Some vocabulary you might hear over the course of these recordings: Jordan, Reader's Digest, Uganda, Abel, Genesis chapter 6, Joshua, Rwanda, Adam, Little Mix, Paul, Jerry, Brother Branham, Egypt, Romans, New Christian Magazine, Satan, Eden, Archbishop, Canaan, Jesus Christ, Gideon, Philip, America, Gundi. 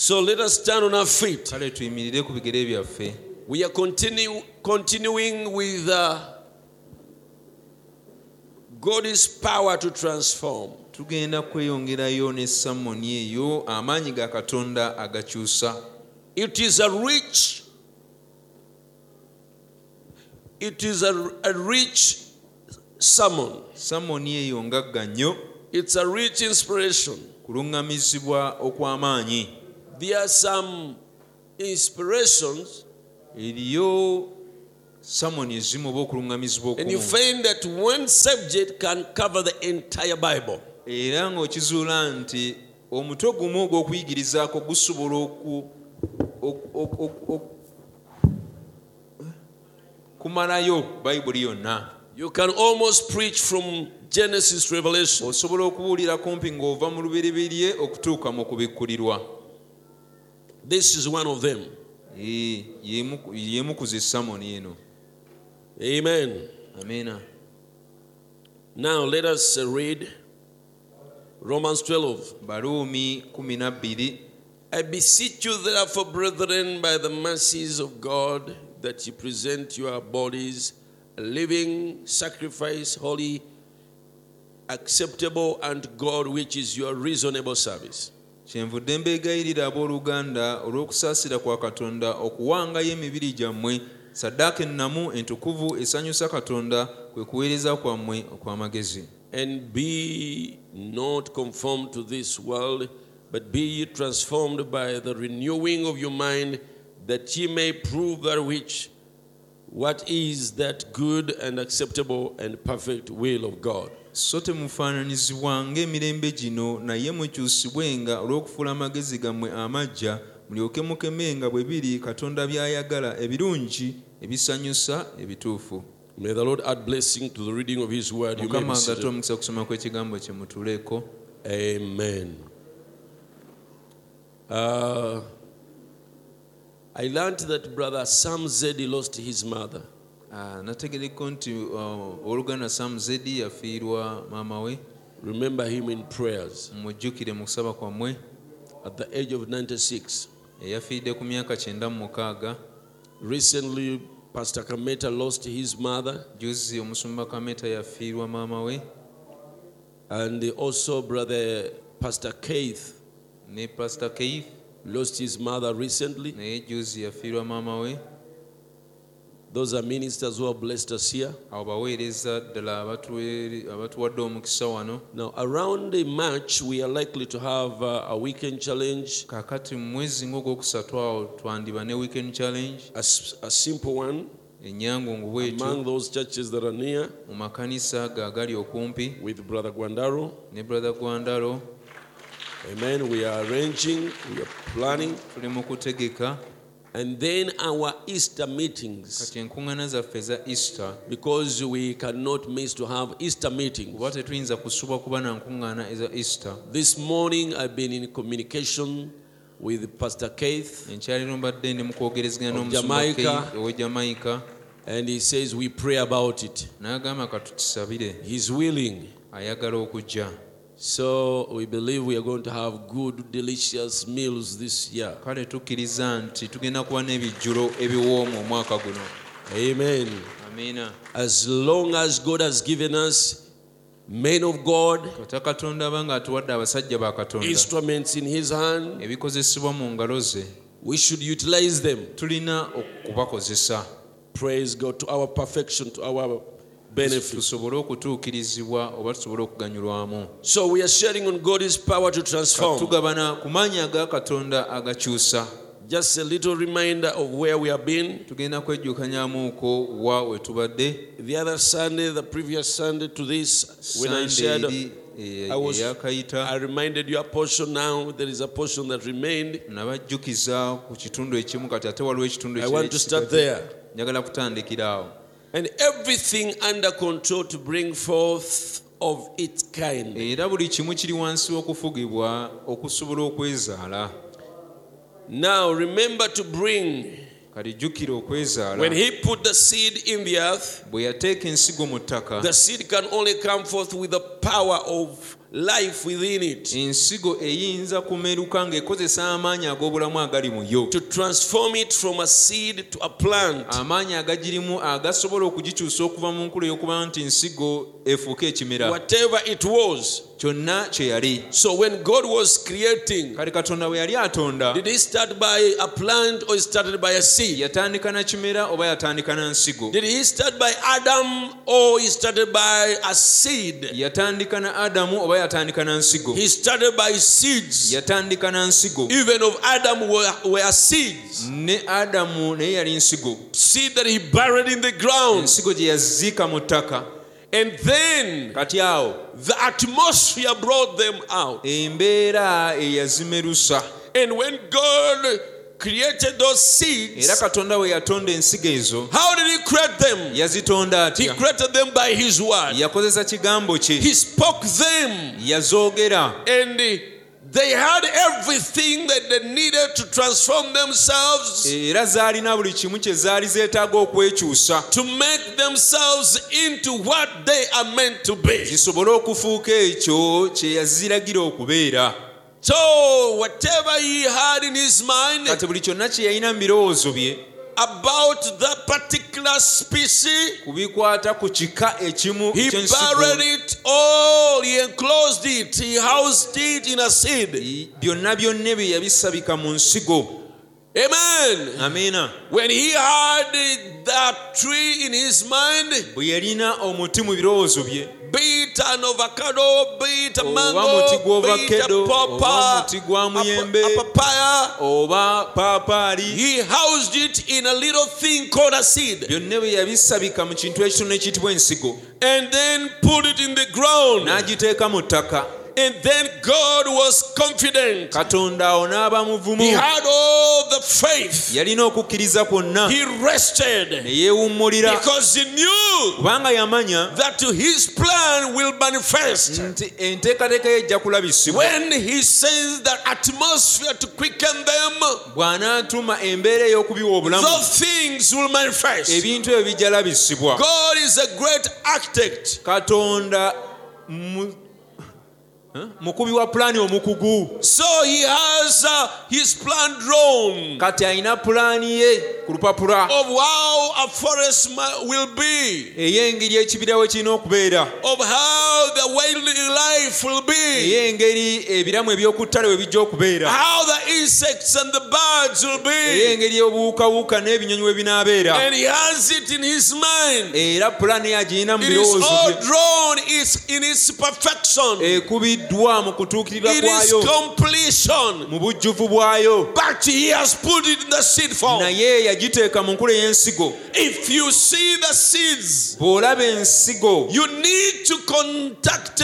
So let us stand on our feet. We are continuing with God's power to transform. It is a rich sermon. It's a rich inspiration. There are some inspirations, and you find that one subject can cover the entire Bible. You can almost preach from Genesis to Revelation. This is one of them. Amen. Amen. Now let us read Romans 12. I beseech you therefore, brethren, by the mercies of God, that you present your bodies a living sacrifice, holy, acceptable unto God, which is your reasonable service. And be not conformed to this world, but be ye transformed by the renewing of your mind, that ye may prove that which, what is that good and acceptable and perfect will of God. Sote mufaananizibwange emirembe gino naye mukyusibwenga olw'okufuula amagezi gammwe amagya mulyoke mukemenga bwe biri Katonda by'ayagala ebirungi ebisanyusa ebituufu. May the Lord add blessing to the reading of His word. Amen. I learned that Brother Sam Zeddy lost his mother. Remember him in prayers. At the age of 96. Recently, Pastor Kameta lost his mother. And also, Brother Pastor Keith lost his mother recently. Those are ministers who have blessed us here. Now, around the March, we are likely to have a weekend challenge. A simple one. Among those churches that are near. With Brother Gwandaro. Amen. We are arranging. We are planning. And then our Easter meetings, because we cannot miss to have Easter meetings. This morning I've been in communication with Pastor Keith of Jamaica, and he says we pray about it. He's willing. So we believe we are going to have good, delicious meals this year. Amen. Amen. As long as God has given us men of God, instruments in His hand, we should utilize them. Praise God, to our perfection, to our benefit. So we are sharing on God's power to transform. Just a little reminder of where we have been. The other Sunday, the previous Sunday to this, when I shared, I reminded you a portion. Now there is a portion that remained. I want to start there. And everything under control to bring forth of its kind. Now remember to bring. When He put the seed in the earth, the seed can only come forth with the power of life within it. Ensigo eyinza kumeruka ng'ekozesa amaanyi ag'obulamu agali mu yo. To transform it from a seed to a plant. Amaanyi agagirimu agasobola okugikyusa okuva mu nkulu y'okuba nti ensigo efuuka ekimera. Whatever it was. Kyonna kye yali. So when God was creating, kale Katonda we yali atonda, did he start by a plant or he started by a seed? Yatandika na kimera oba yatandika na nsigo? Did he start by Adam or he started by a seed? Yatandika na Adamu oba yatandika na nsigo? He started by seeds. Yatandika na nsigo. Even of Adam were seeds. Ne Adamu ne yali nsigo. Seed that he buried in the ground. Nsigo gye yazika mu ttaka. And then the atmosphere brought them out. And when God created those seeds, how did he create them? He created them by his word. He spoke them. And they had everything that they needed to transform themselves, to make themselves into what they are meant to be. So whatever he had in his mind about that particular species, he buried it all, he enclosed it, he housed it in a seed. Amen. Amen. When he had that tree in his mind, be it an avocado, be it a mango, be it a papaya, he housed it in a little thing called a seed. And then put it in the ground. And then God was confident. He had all the faith. He rested because he knew that his plan will manifest. When he sends the atmosphere to quicken them, those things will manifest. God is a great architect. Huh? So he has his plan drawn of how a forest will be, of how the wildly life will be, how the insects and the birds will be, and he has it in his mind. It is all drawn in its perfection. It is completion. But he has put it in the seed form. If you see the seeds, you need to contact.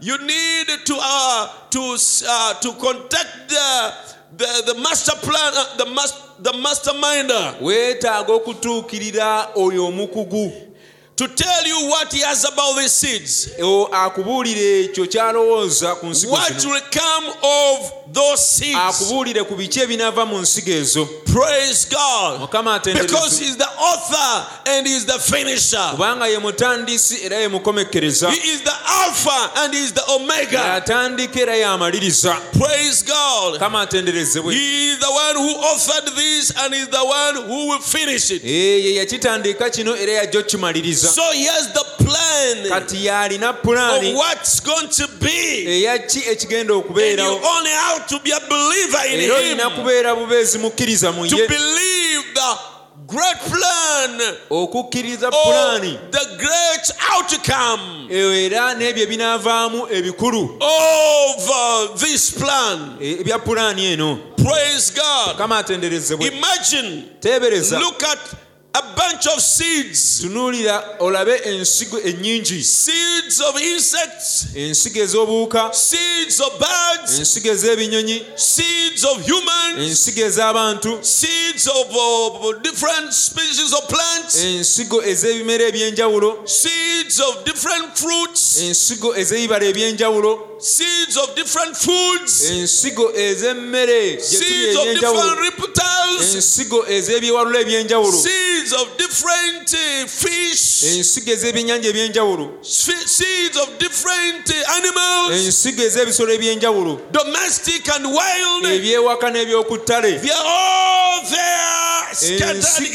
You need to contact the master plan, the masterminder, to tell you what he has about these seeds. What will come of those seeds? Praise God. Because he's the author and he's the finisher. He is the Alpha and he is the Omega. Praise God. He is the one who authored this and is the one who will finish it. So he has the plan of what's going to be. And you only have to be a believer in him. To believe the great plan or the great outcome of this plan. Praise God. Imagine, look at a bunch of seeds. Seeds of insects. Seeds of birds. Seeds of humans. Seeds of different species of plants. Seeds of different fruits. Seeds of different foods. Seeds of different reptiles. seeds of different fish, seeds of different animals, domestic and wild. They are all there, scattered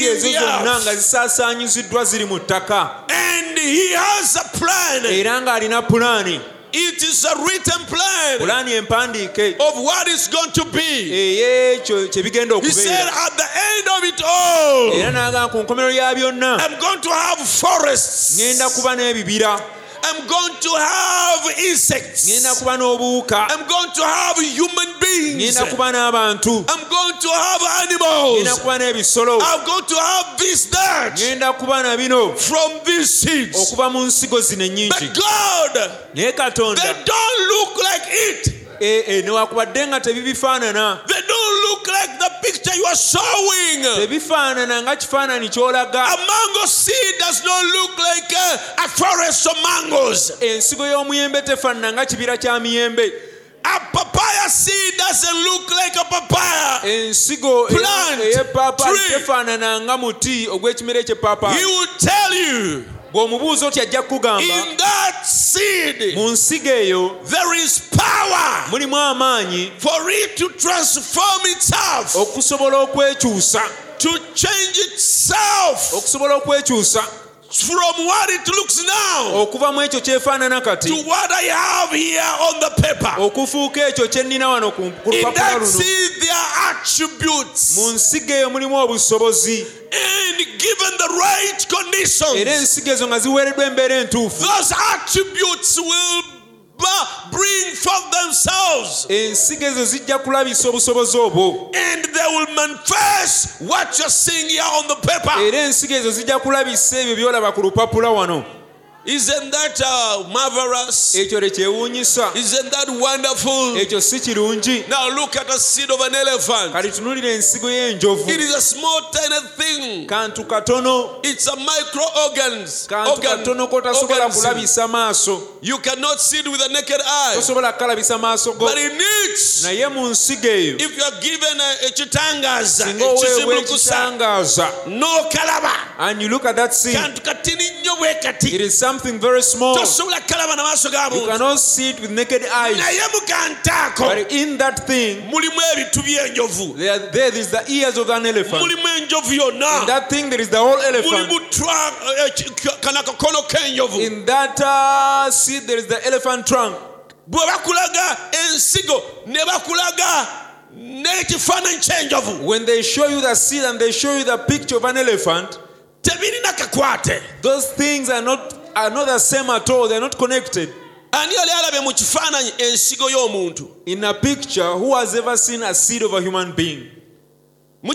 in the earth. And he has a plan. It is a written plan of what is going to be. He said, at the end of it all, I'm going to have forests. I'm going to have insects. I'm going to have human beings. I'm going to have animals. I'm going to have this, that. From these seeds. But God, they don't look like it. They don't look like the picture you are showing. A mango seed does not look like a forest of mangoes. A papaya seed doesn't look like a papaya plant. Tree. He will tell you, in that seed, there is power for it to transform itself, to change itself from what it looks now to what I have here on the paper. In that seed, there are attributes. And given the right conditions, those attributes will bring forth themselves, and they will manifest what you're seeing here on the paper. Isn't that marvelous? Isn't that wonderful? Now look at the seed of an elephant. It is a small tiny thing. It's a microorganism. You cannot see it with a naked eye. But it needs. If you are given a chitangaza, no kalaba, and you look at that seed, it is something very small. You cannot see it with naked eyes. But in that thing, there is the ears of an elephant. In that thing, there is the whole elephant. In that seed, there is the elephant trunk. When they show you the seed and they show you the picture of an elephant, those things are not the same at all. They're not connected. In a picture, who has ever seen a seed of a human being? In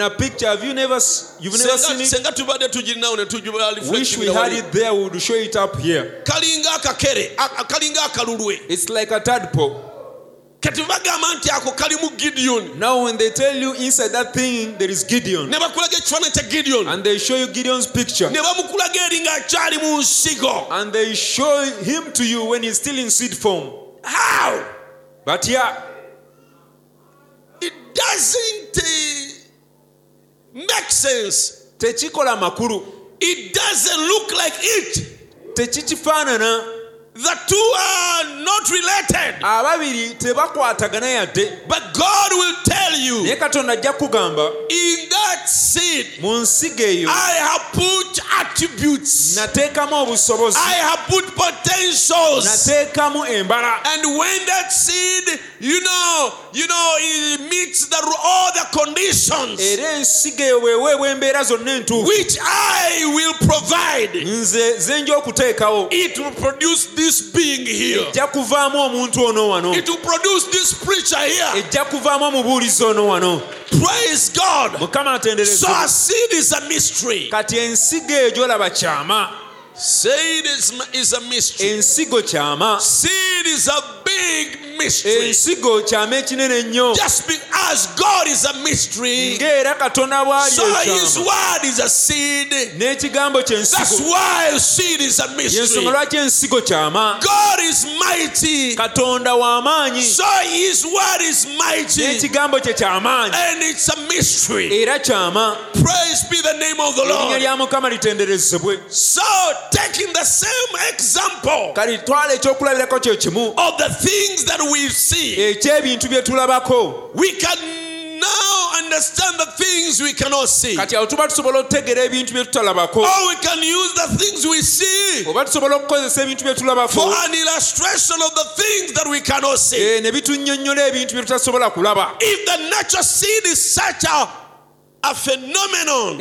a picture, have you never seen it? Wish we had it there, we would show it up here. It's like a tadpole. Now when they tell you inside that thing there is Gideon, and they show you Gideon's picture, and they show him to you when he's still in seed form. How? But yeah, it doesn't make sense. It doesn't look like it. The two are not related. But God will tell you, in that seed, I have put attributes. I have put potentials. And when that seed, it meets all the conditions which I will provide, it will produce this being here. It will produce this preacher here. Praise God. So a seed is a mystery. Seed is a mystery. Seed is a big mystery. Just be, as God is a mystery, so his word is a seed. That's why seed is a mystery. God is mighty, so his word is mighty, and it's a mystery. Praise be the name of the Lord. So taking the same example of the things that we see, we can now understand the things we cannot see, or we can use the things we see for an illustration of the things that we cannot see. If the natural seed is such a phenomenon,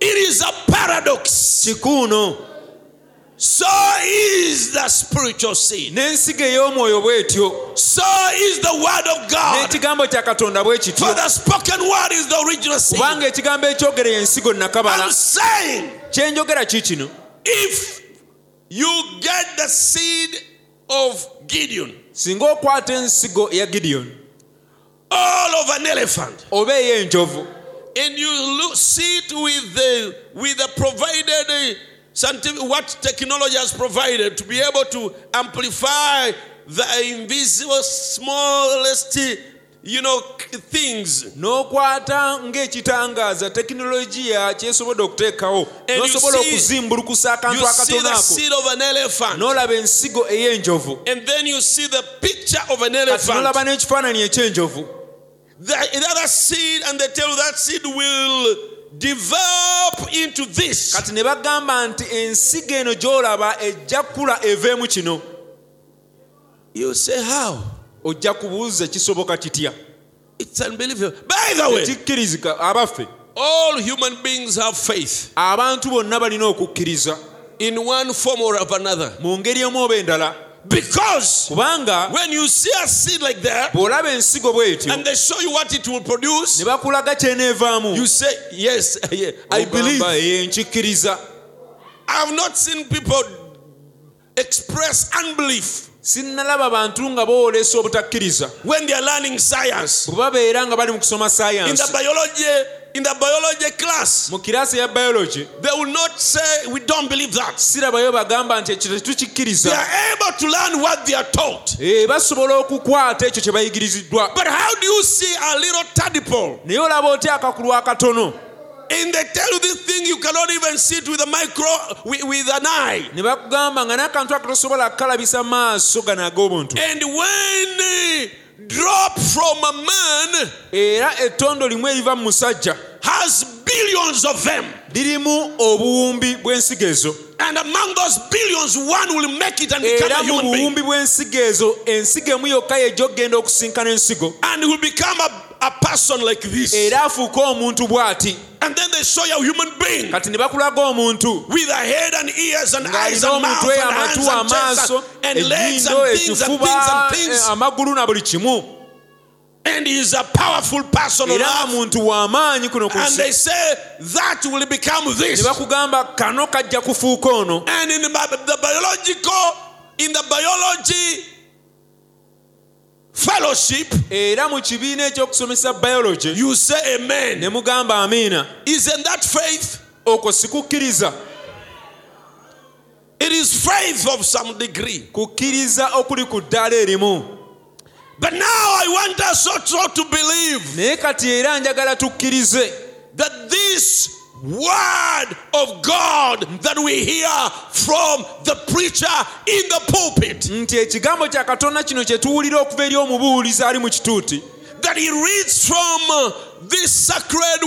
it is a paradox. So is the spiritual seed. So is the word of God. For the spoken word is the original seed. I'm saying, if you get the seed of Gideon, all of an elephant, and you see it with the provided what technology has provided to be able to amplify the invisible smallest, things. And you see the seed of an elephant. And then you see the picture of an elephant. The other seed, and they tell you that seed will develop into this. You say, how? It's unbelievable. By the way, all human beings have faith in one form or of another. Because when you see a seed like that, and they show you what it will produce, you say, yes, I believe. I have not seen people express unbelief when they are learning science. In the biology, class, they will not say, we don't believe that. They are able to learn what they are taught. But how do you see a little tadpole? And they tell you this thing, you cannot even see it with a with an eye. And when drop from a man has billions of them, and among those billions, one will make it and become a human being, and will become a person like this. And then they show you a human being with a head and ears and eyes and mouth and hands and chest and legs and things. And he is a powerful person on earth. And they say that will become this. And in the biology fellowship, you say amen. Isn't that faith? It is faith of some degree. But now I want us also to believe that this word of God that we hear from the preacher in the pulpit, that he reads from this sacred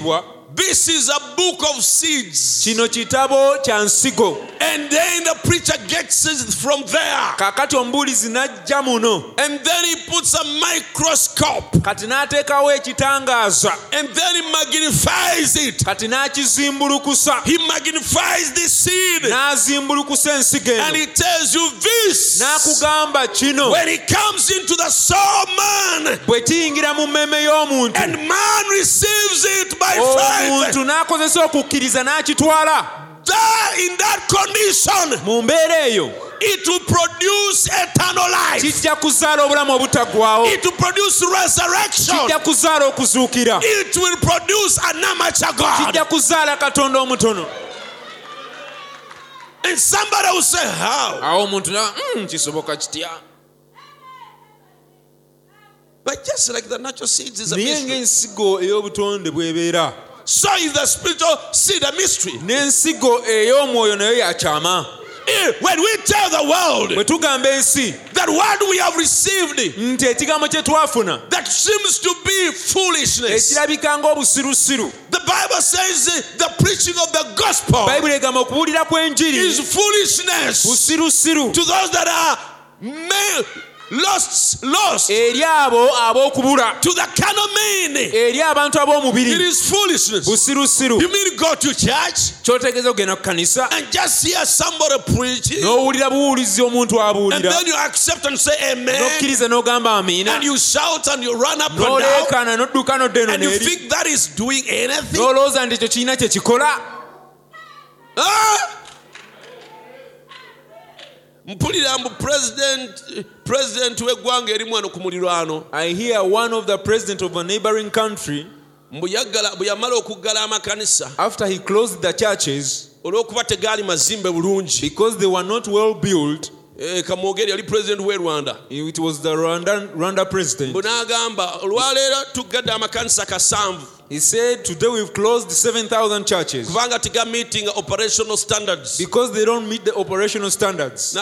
word, this is a book of seeds. And then the preacher gets it from there. And then he puts a microscope. And then he magnifies it. He magnifies the seed. And he tells you this. When he comes into the soul man, and man receives it by faith, that in that condition, It will produce eternal life. It will produce resurrection. It will produce a namacha God. And somebody will say, how? But just like the natural seeds is a mystery, so is the spiritual seed a mystery. When we tell the world that what we have received that seems to be foolishness, the Bible says the preaching of the gospel is foolishness to those that are male. Lost. To the carnal man, it is foolishness. You mean go to church and just hear somebody preaching, and then you accept and say amen, and you shout and you run up and down, and you think that is doing anything? Huh? I hear one of the president of a neighboring country, after he closed the churches, because they were not well built, it was the Rwanda president. He said, today we've closed 7,000 churches because they don't meet the operational standards.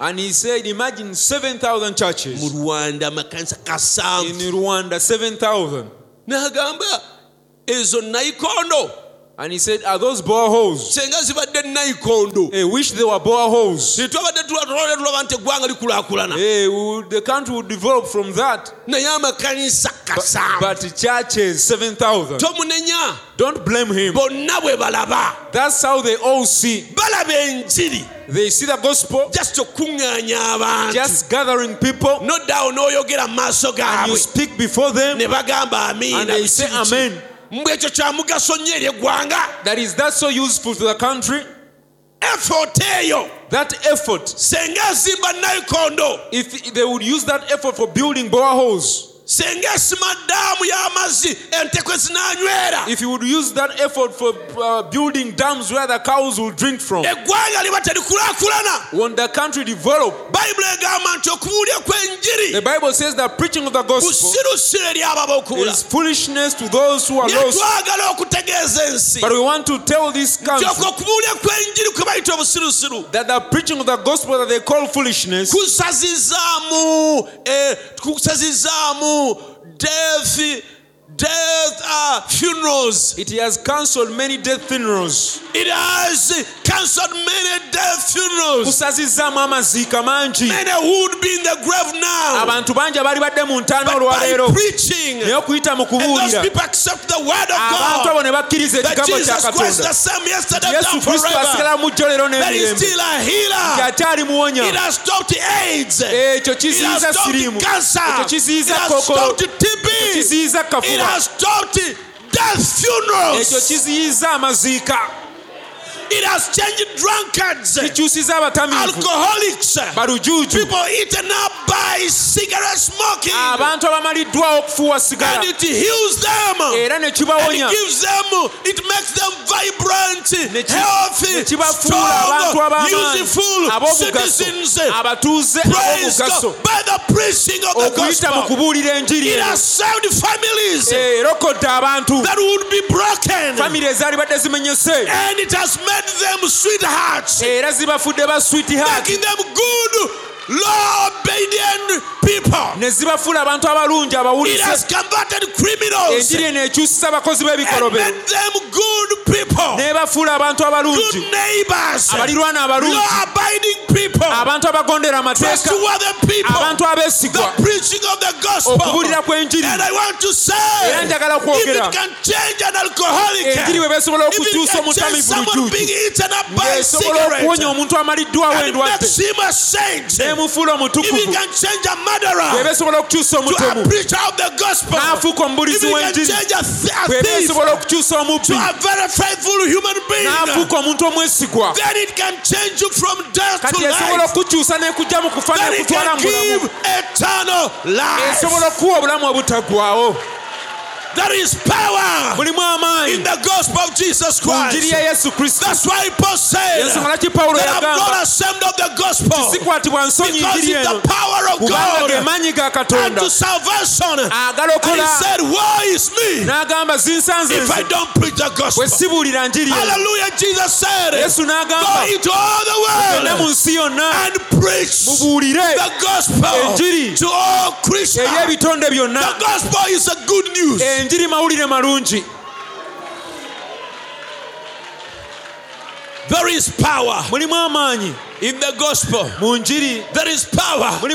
And he said, imagine 7,000 churches in Rwanda, 7,000. And he said, are those boreholes? I wish they were boreholes. The country would develop from that. But churches, 7,000. Don't blame him. That's how they all see. They see the gospel. Just gathering people. And you speak before them. And they say amen. That is that so useful to the country? That effort. If they would use that effort for building boreholes. If you would use that effort for building dams where the cows will drink from, when the country develops, the Bible says that preaching of the gospel is foolishness to those who are lost. But we want to tell this country that the preaching of the gospel that they call foolishness, death funerals. It has cancelled many death funerals. Many would be in the grave now. By preaching, and those people accept the word of God. That Jesus Christ the same yesterday and forever. That is still a healer. It has stopped AIDS. It has stopped cancer. It has stopped TB. It has stopped death funerals. It has changed drunkards, alcoholics, people eaten up by cigarette smoking, and it heals them, and it gives them, it makes them vibrant, healthy, strong, useful citizens, praised by the preaching of the gospel. It has saved families that would be broken, and it has made them sweethearts, making them good, law-obedient people. It has converted criminals and made them good people, good neighbors, law-abiding people, trustworthy people. The preaching of the gospel. And I want to say, if it can change an alcoholic, if it can change someone being eaten up by a cigarette, and makes him a saint, if it can change a murderer to a preacher of the gospel, if it can change a thief to a very faithful human being, then it can change you from death to life. Then it can give eternal life. There is power in the gospel of Jesus Christ. That's why Paul said, I am not ashamed of the gospel, because it's the power of God unto salvation. And he said, woe is me if I don't preach the gospel. Hallelujah, Jesus said, go into all the world and preach the gospel to all Christians. The gospel is the good news. There is power in the gospel. There is power in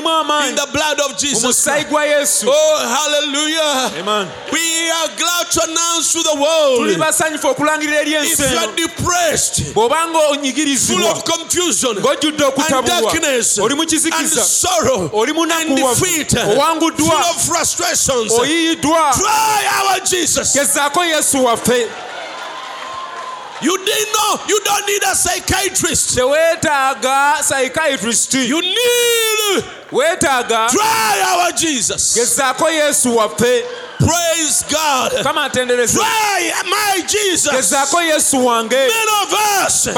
the blood of Jesus Christ. Oh, hallelujah. Amen. We are glad to announce to the world, if you are depressed, full of confusion and darkness and sorrow and defeat, full of frustrations, try our Jesus. You don't need a psychiatrist. You need try our Jesus. Praise God. Try my Jesus. None of us.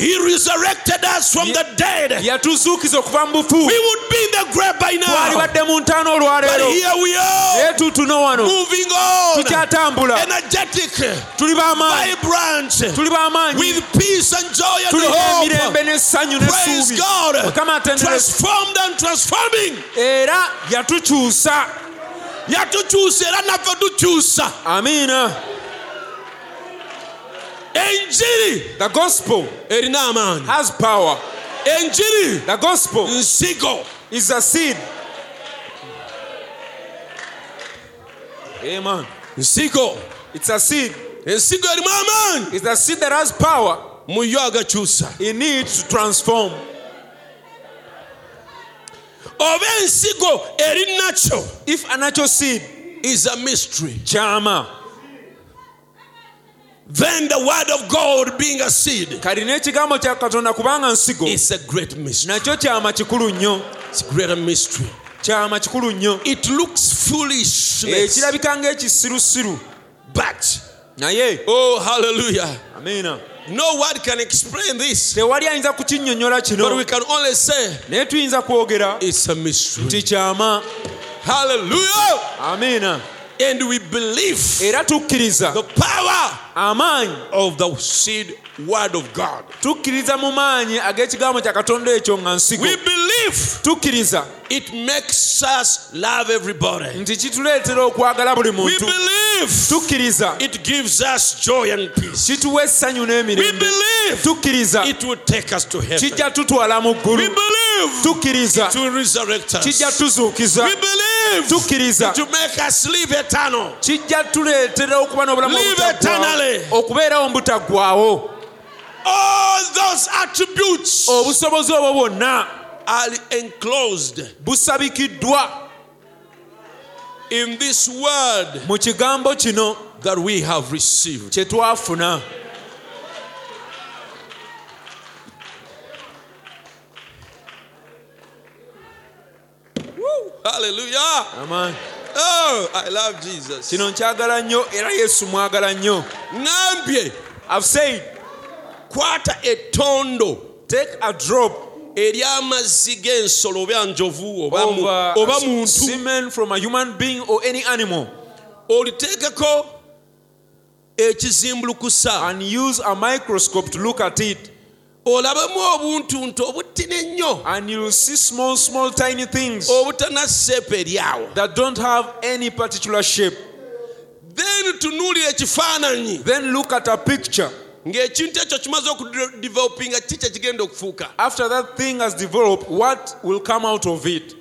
He resurrected us from the dead. We would be in the grave by now. But here we are, moving on, energetic, vibrant, with peace and joy and hope. Praise God. Transformed and transforming. You have to choose it. I never do choose. Amen. Injili, the gospel, has power. Injili, the gospel, is a seed. Amen. It's a seed. It's a seed that has power. It needs to transform. If a natural seed is a mystery, then the word of God being a seed is a great mystery. It's a great mystery. It looks foolish, but oh, hallelujah. Amen. No word can explain this, but we can only say it's a mystery. Hallelujah. Amen. And we believe the power of the seed word of God. We believe it makes us love everybody. We believe it gives us joy and peace. We believe it will take us to heaven. We believe it will resurrect us. We believe it will make us live eternal. Live eternally. All those attributes are enclosed in this word that we have received. Woo, hallelujah. Amen. Oh, I love Jesus. I've said, quarter a tondo, take a drop of semen from a human being or any animal, or take a call and use a microscope to look at it, and you will see small tiny things that don't have any particular shape. Then look at a picture. After that thing has developed, what will come out of it?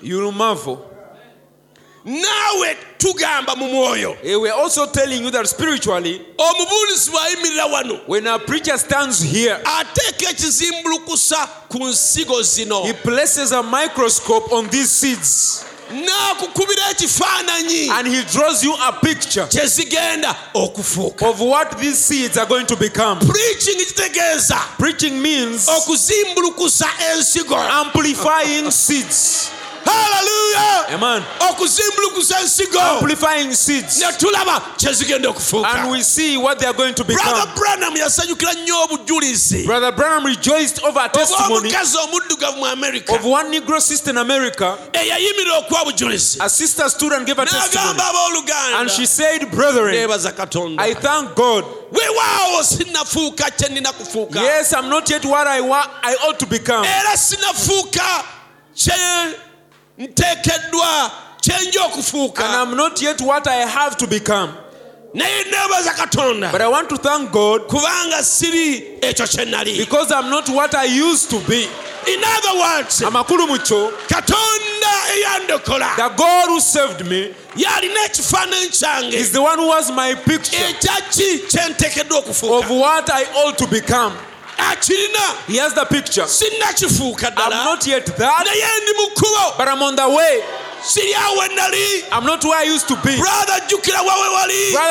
You will marvel. We are also telling you that spiritually, when a preacher stands here, he places a microscope on these seeds. And he draws you a picture of what these seeds are going to become. Preaching means amplifying seeds. Hallelujah! Amen. Amplifying seeds. And we see what they are going to become. Brother Branham rejoiced over a testimony of one Negro sister in America. A sister stood and gave a testimony. And she said, brethren, I thank God. Yes, I'm not yet what I ought to become. And I'm not yet what I have to become. But I want to thank God because I'm not what I used to be. In other words, the God who saved me is the one who has my picture of what I ought to become. He has the picture. I'm not yet that, but I'm on the way. I'm not where I used to be. Brother,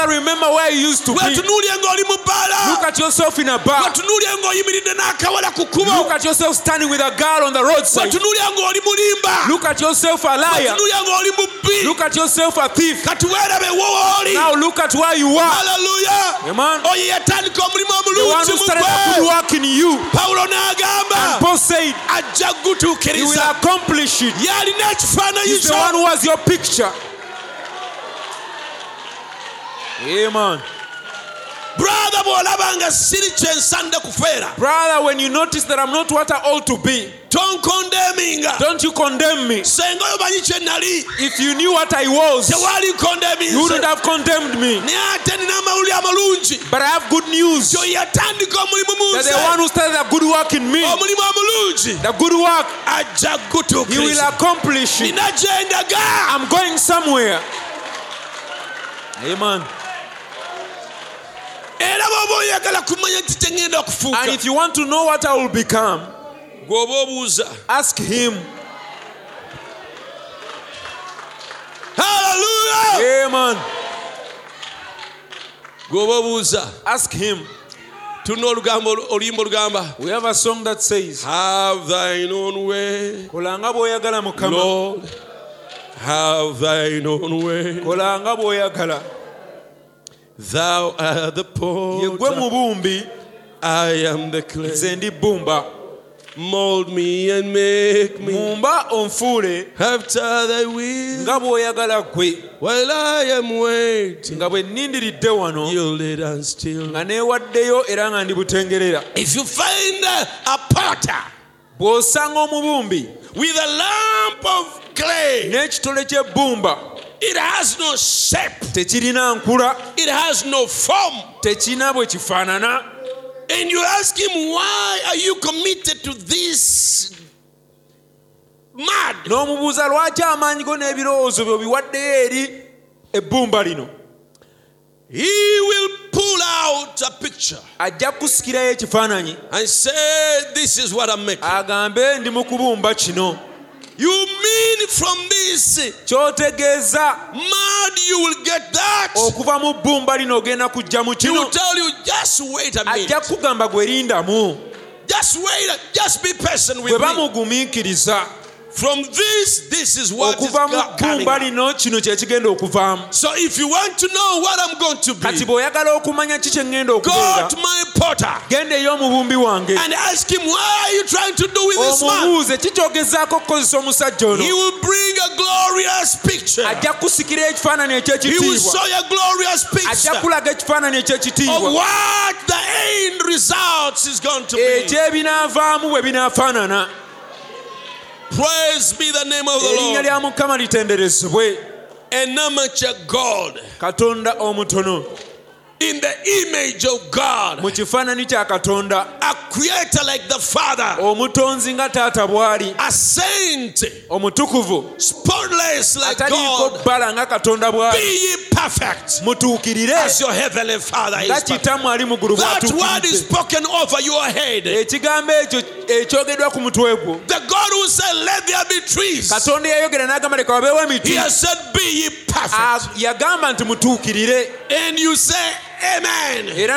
remember where you used to be. Look at yourself in a bar. Look at yourself standing with a girl on the roadside. Look at yourself a liar. Look at yourself a thief. Now look at where you are. Hallelujah. Amen. The one who started a good work in you. And Paul said, you will accomplish it. He's the one who has your picture. Amen. Brother, when you notice that I'm not what I ought to be, don't you condemn me. If you knew what I was, you wouldn't have condemned me. But I have good news. That the one who started a good work in me, the good work, he will accomplish it. I'm going somewhere. Amen. And if you want to know what I will become, ask him. Hallelujah! Amen. Ask him. We have a song that says, have thine own way, Lord. Have thine own way. Thou art the potter, I am the clay. Mold me and make me after thy will. While I am waiting, yielded and still. If you find a potter with a lump of clay, it has no shape. It has no form. And you ask him, why are you committed to this mud? He will pull out a picture and say, this is what I'm making. You mean from this mud you will get that? He will tell you, just wait a minute. Just wait, just be patient with me. From this is what is coming out. So if you want to know what I'm going to be, go to my potter and ask him, why are you trying to do with this man? He will bring a glorious picture. He will show you a glorious picture of what the end results is going to be. Praise be the name of the Lord. And namacha God. In the image of God. creator like the Father, omutonzi nga Taata bwali, a saint, omutukuvu, spotless like God, bbala nga Katonda bwali, be ye perfect, mutuukirire, as your heavenly Father is perfect. That word is spoken over your head. The God who said, let there be trees, He has said, be ye perfect. And you say, amen. Let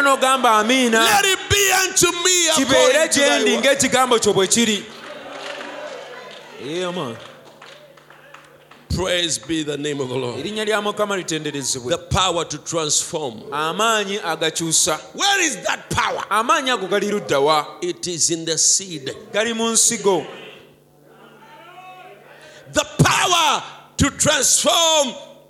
it be unto me according to thy word. Praise be the name of the Lord. The power to transform. Where is that power? It is in the seed. The power to transform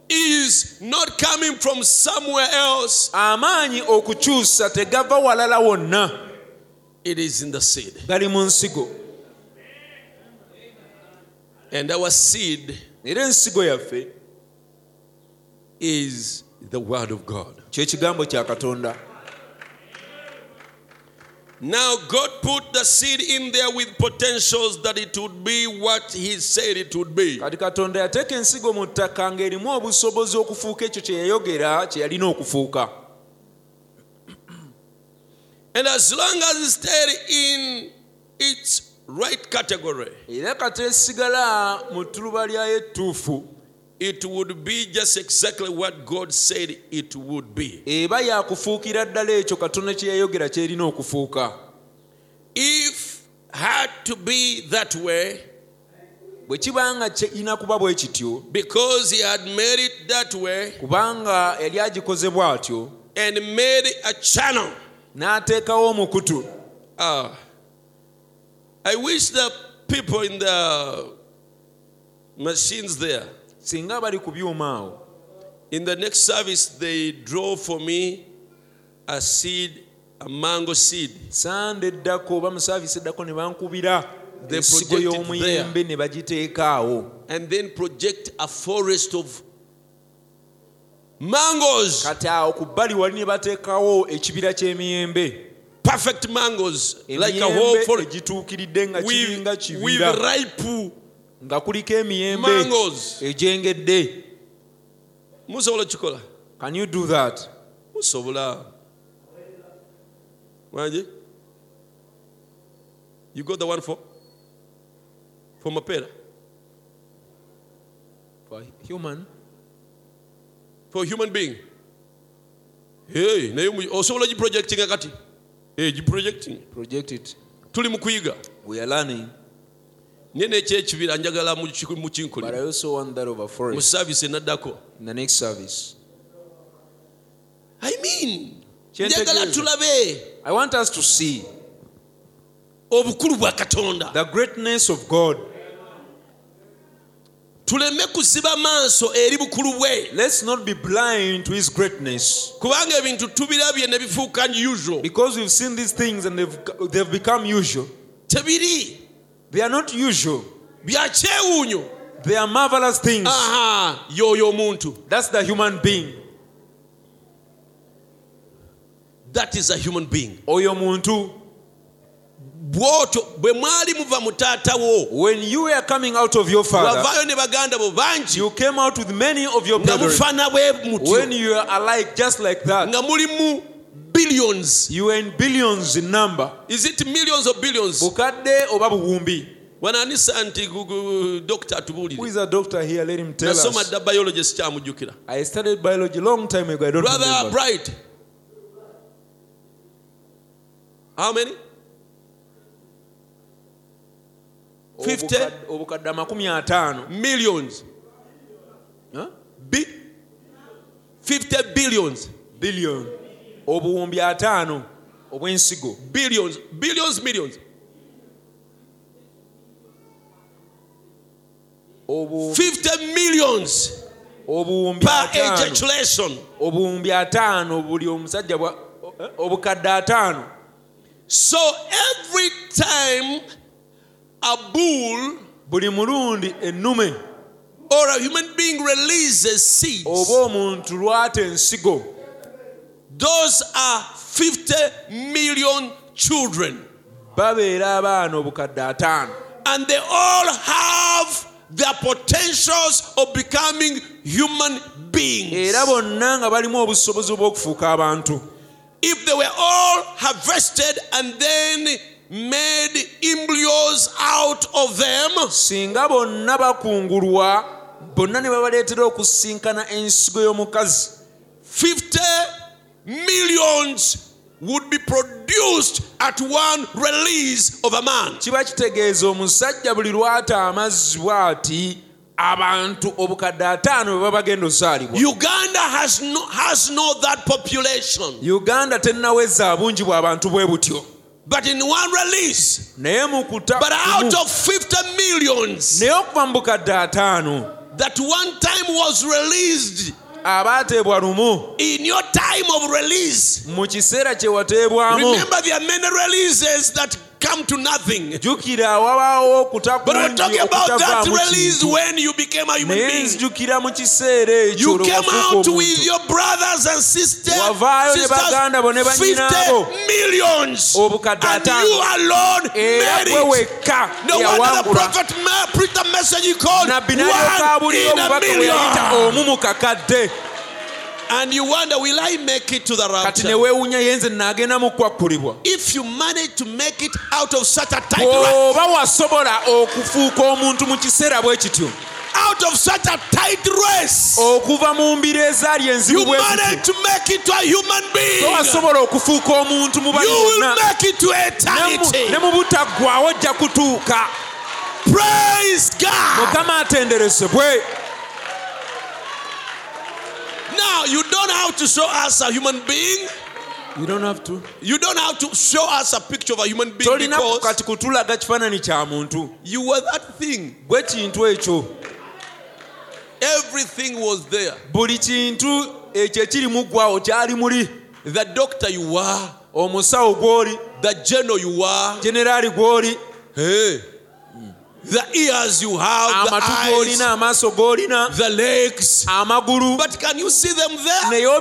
is not coming from somewhere else. It is in the seed. And our seed is the word of God. Now God put the seed in there with potentials that it would be what He said it would be. And as long as it stayed in its right category, it would be just exactly what God said it would be. If had to be that way, because He had made it that way, and made a channel. I wish the people in the machines there, in the next service, they draw for me a seed, a mango seed. They project it there. And then project a forest of mangoes. Perfect mangoes, like a whole forest. With ripe mangoes. Can you do that? You got the one for mapera? For human being. Hey, also you projecting akati. Hey, you projecting. Project it. We are learning. But I also want that over for it. In the next service. I mean, I want us to see the greatness of God. Let's not be blind to His greatness. Because we've seen these things and they've become usual. They are not usual. They are marvelous things. Aha, yo muntu. That's the human being. That is a human being. Oyo muntu. When you were coming out of your father, you came out with many of your brothers. When you are alike, just like that. Billions. You are in billions in number. Is it millions or billions? Who is a doctor here? Let him tell us. I studied biology a long time ago. I don't remember. Brother Bright. How many? 50? Millions. Huh? 50 billions. Billion. Billions, millions. 50 millions per ejaculation. So every time a bull or a human being releases seeds, those are 50 million children. And they all have their potentials of becoming human beings. If they were all harvested and then made embryos out of them, $50 million would be produced at one release of a man. Uganda has no that population. Uganda but in one release, but out of 50 million that one time was released, in your time of release, remember there are many releases that come to nothing. But we're talking about that release when you became a human being. You came out with your brothers and sisters 50 millions, and you alone made it. No wonder the prophet preached a message he called "One in a Million." And you wonder, will I make it to the rapture? If you manage to make it out of such a tight race, out of such a tight race, you manage to make it to a human being, you will make it to eternity. Praise God. Now, you don't have to show us a human being. You don't have to. You don't have to show us a picture of a human being because you were that thing. Everything was there. The doctor you were. The general you were. Hey. The ears you have, the eyes, the legs. But can you see them there?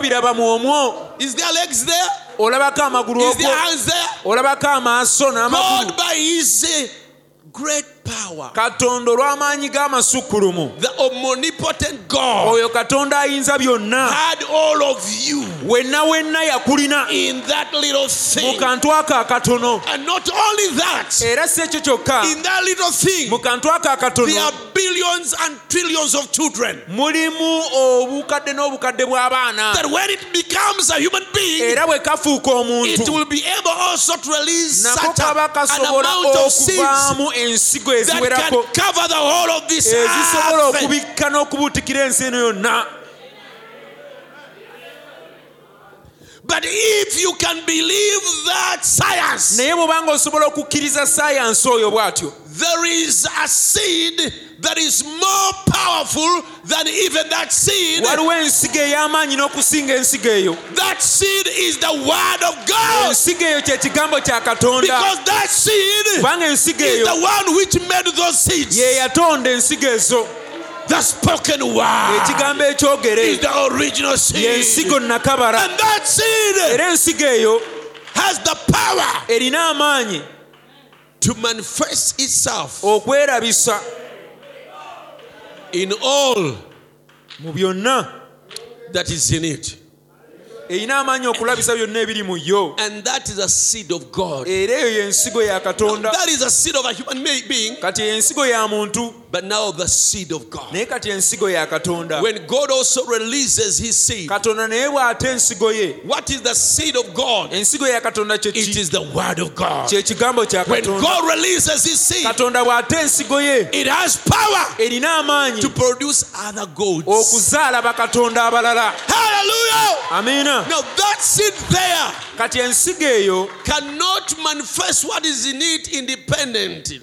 Is their legs there? Is their hands there? God, by His great power, the omnipotent God had all of you in that little thing. And not only that, in that little thing, there are billions and trillions of children. That when it becomes a human being, it will be able also to release such an amount of seeds that can cover the whole of this earth. But if you can believe that science, there is a seed that is more powerful than even that seed. That seed is the word of God. Because that seed is the one which made those seeds. The spoken word is the original seed. And that seed has the power to manifest itself in all that is in it. And that is a seed of God. And that is a seed of a human being. But now the seed of God. When God also releases His seed, what is the seed of God? It is the word of God. When God releases His seed, it has power to produce other goods. Hallelujah! Amen. Now that seed there cannot manifest what is in it independently.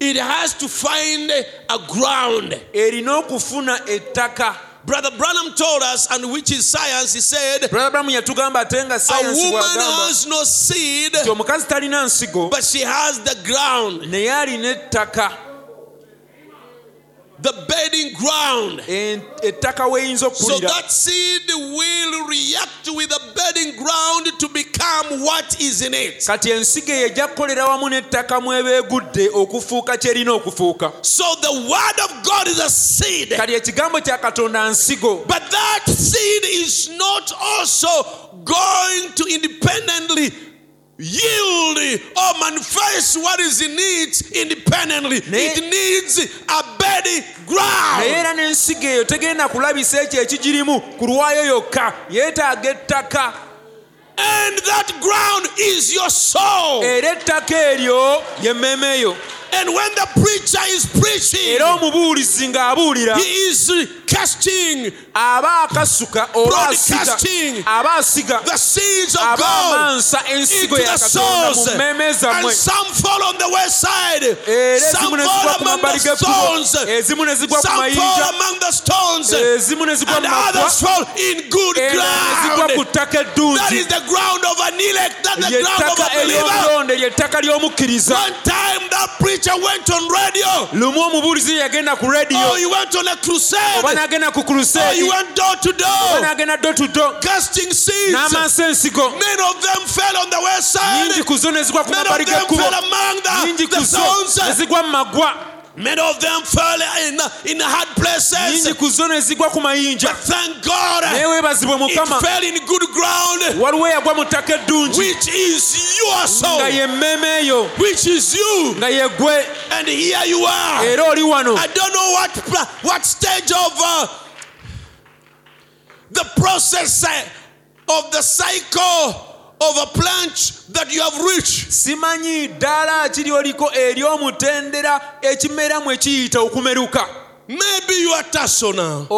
It has to find a ground. Brother Branham told us, and which is science, he said, a woman has no seed, but she has the ground. The bedding ground. So that seed will react with the bedding ground to become what is in it. So the word of God is a seed. But that seed is not also going to independently yield or manifest what is in it independently. It needs a bedding ground. And that ground is your soul. And when the preacher is preaching, he is casting, broadcasting the seeds of God into the souls. And some fall on the wayside, some fall among the stones, and others fall in good ground. That is the ground of an elect, that is the ground of a believer. One time that preacher went on radio, or he went on a crusade. Oh, you went door to door, casting seeds. Many of them fell on the west side. Many of them fell among the stones. Many of them fell in hard places. But thank God, it fell in good ground, which is your soul, which is you. And here you are. I don't know what stage of the process of the cycle of a plant that you have reached. Maybe you are tasso now.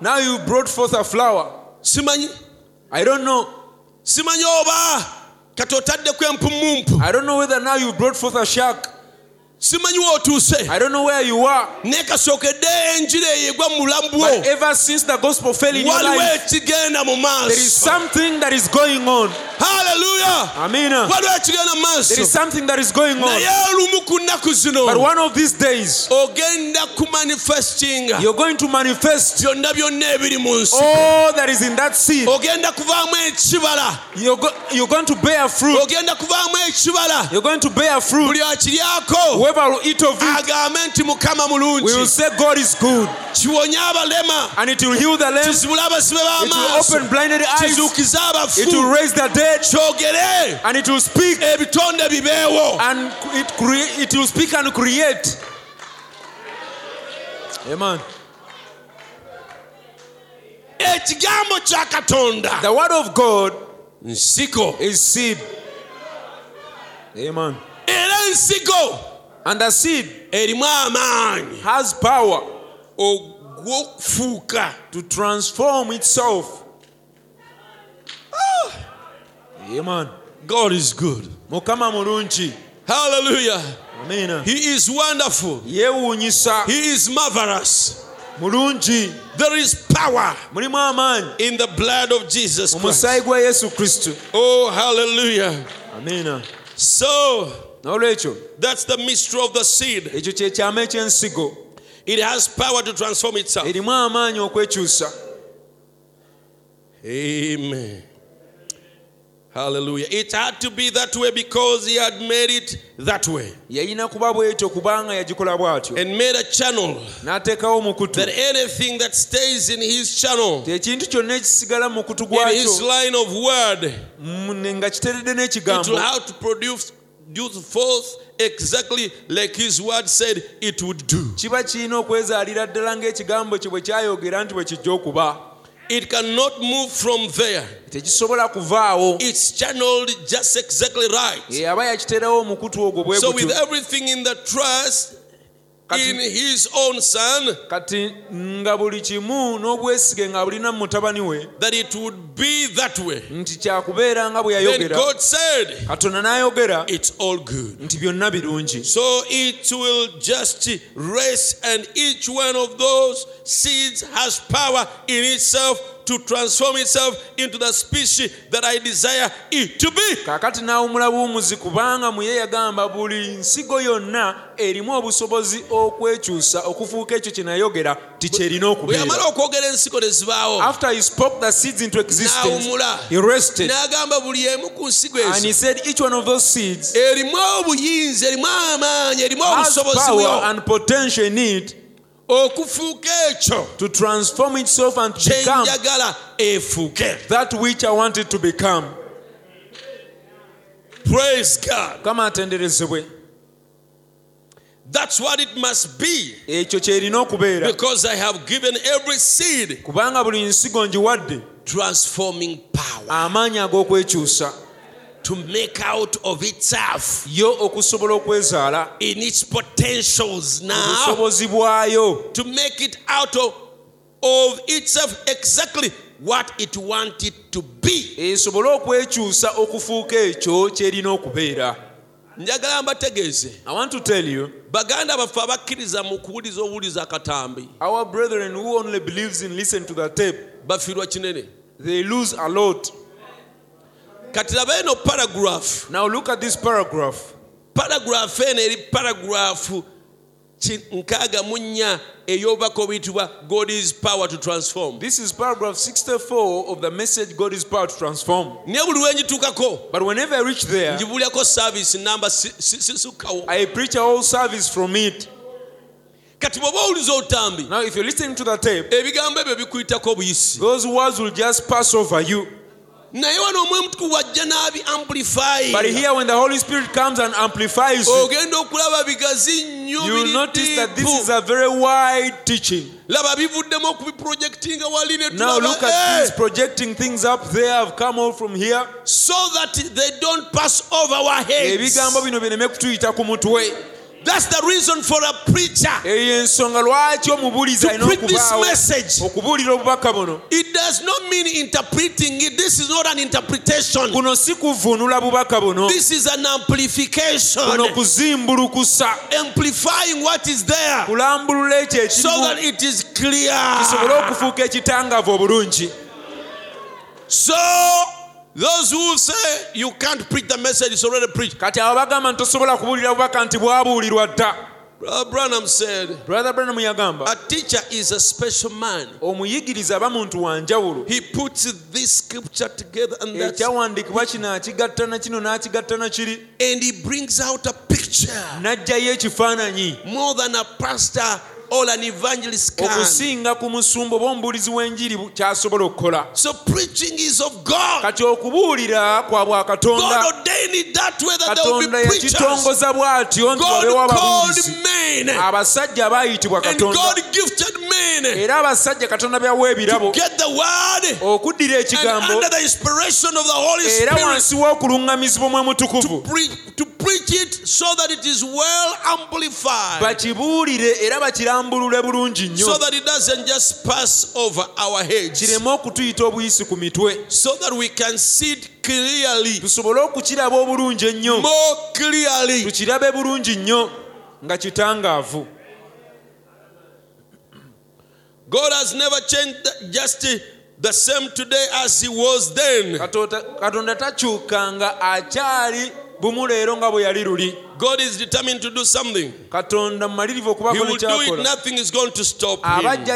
Now you brought forth a flower. I don't know. I don't know whether now you brought forth a shark. I don't know where you are. But ever since the gospel fell in your life, there is something that is going on. Hallelujah. Amen. There is something that is going on. But one of these days, you're going to manifest all that is in that seed. You're going to bear fruit. You're going to bear fruit. Whoever will eat of it, we will say God is good. And it will heal the lame. It will open blinded eyes. It will raise the dead. And it will speak. And it will speak and create. Amen. The word of God is seed. Amen. And the seed has power to transform itself. Oh. Amen. God is good. Hallelujah. Amen. He is wonderful. He is marvelous. There is power in the blood of Jesus Christ. Oh, hallelujah. Amen. So, that's the mystery of the seed. It has power to transform itself. Amen. Hallelujah. It had to be that way because he had made it that way. And made a channel that anything that stays in his channel, in his line of word, it will have to produce forth exactly like his word said it would do. It cannot move from there. It's channeled just exactly right. So with everything in the trust in his own son, that it would be that way. Then God said, it's all good. So it will just rest, and each one of those seeds has power in itself to transform itself into the species that I desire it to be. Kakati n'awumulawo omuzi kubanga mu ye yagamba buli nsigo yonna erimu obusobozi okwekyusa okufuuka ekyo kye nayogera tikyerina okubeera. Bwe yamala okwogera ensigo tezibaawo. After he spoke the seeds into existence, he rested. N'agamba buli emu ku nsigo ezo. And he said each one of those seeds erimu obuyinza, erimu amaanyi, erimu obusobozi, has power and potential in it to transform itself and to become that which I want it to become. Praise God. That's what it must be. Because I have given every seed transforming power to make out of itself in its potentials now, to make it out of itself exactly what it wanted to be. I want to tell you, our brethren who only believes in listen to the tape, they lose a lot. Paragraph. Now look at this paragraph. Paragraph ene paragraph nkaga munya eyobako bitwa God is power to transform. This is paragraph 64 of the message God is power to transform. But whenever I reach there, I preach a whole service from it. Now, if you're listening to the tape, those words will just pass over you. But here, when the Holy Spirit comes and amplifies it, you will notice that this is a very wide teaching. Now look at these projecting things up there. I've come all from here, so that they don't pass over our heads. That's the reason for a preacher to preach this message. It does not mean interpreting it. This is not an interpretation. This is an amplification. Amplifying what is there so that it is clear. So those who say you can't preach the message, it's already preached. Brother Branham said, a teacher is a special man. He puts this scripture together and that, and he brings out a picture more than a pastor or an evangelist can. So preaching is of God. God ordained it that way, that there will be preachers. God called men and God gifted men to get the word and under the inspiration of the Holy Spirit to preach it so that it is well amplified, so that it doesn't just pass over our heads, so that we can see it clearly, more clearly. God has never changed justice. The same today as he was then. God is determined to do something. He will do it. Nothing is going to stop him.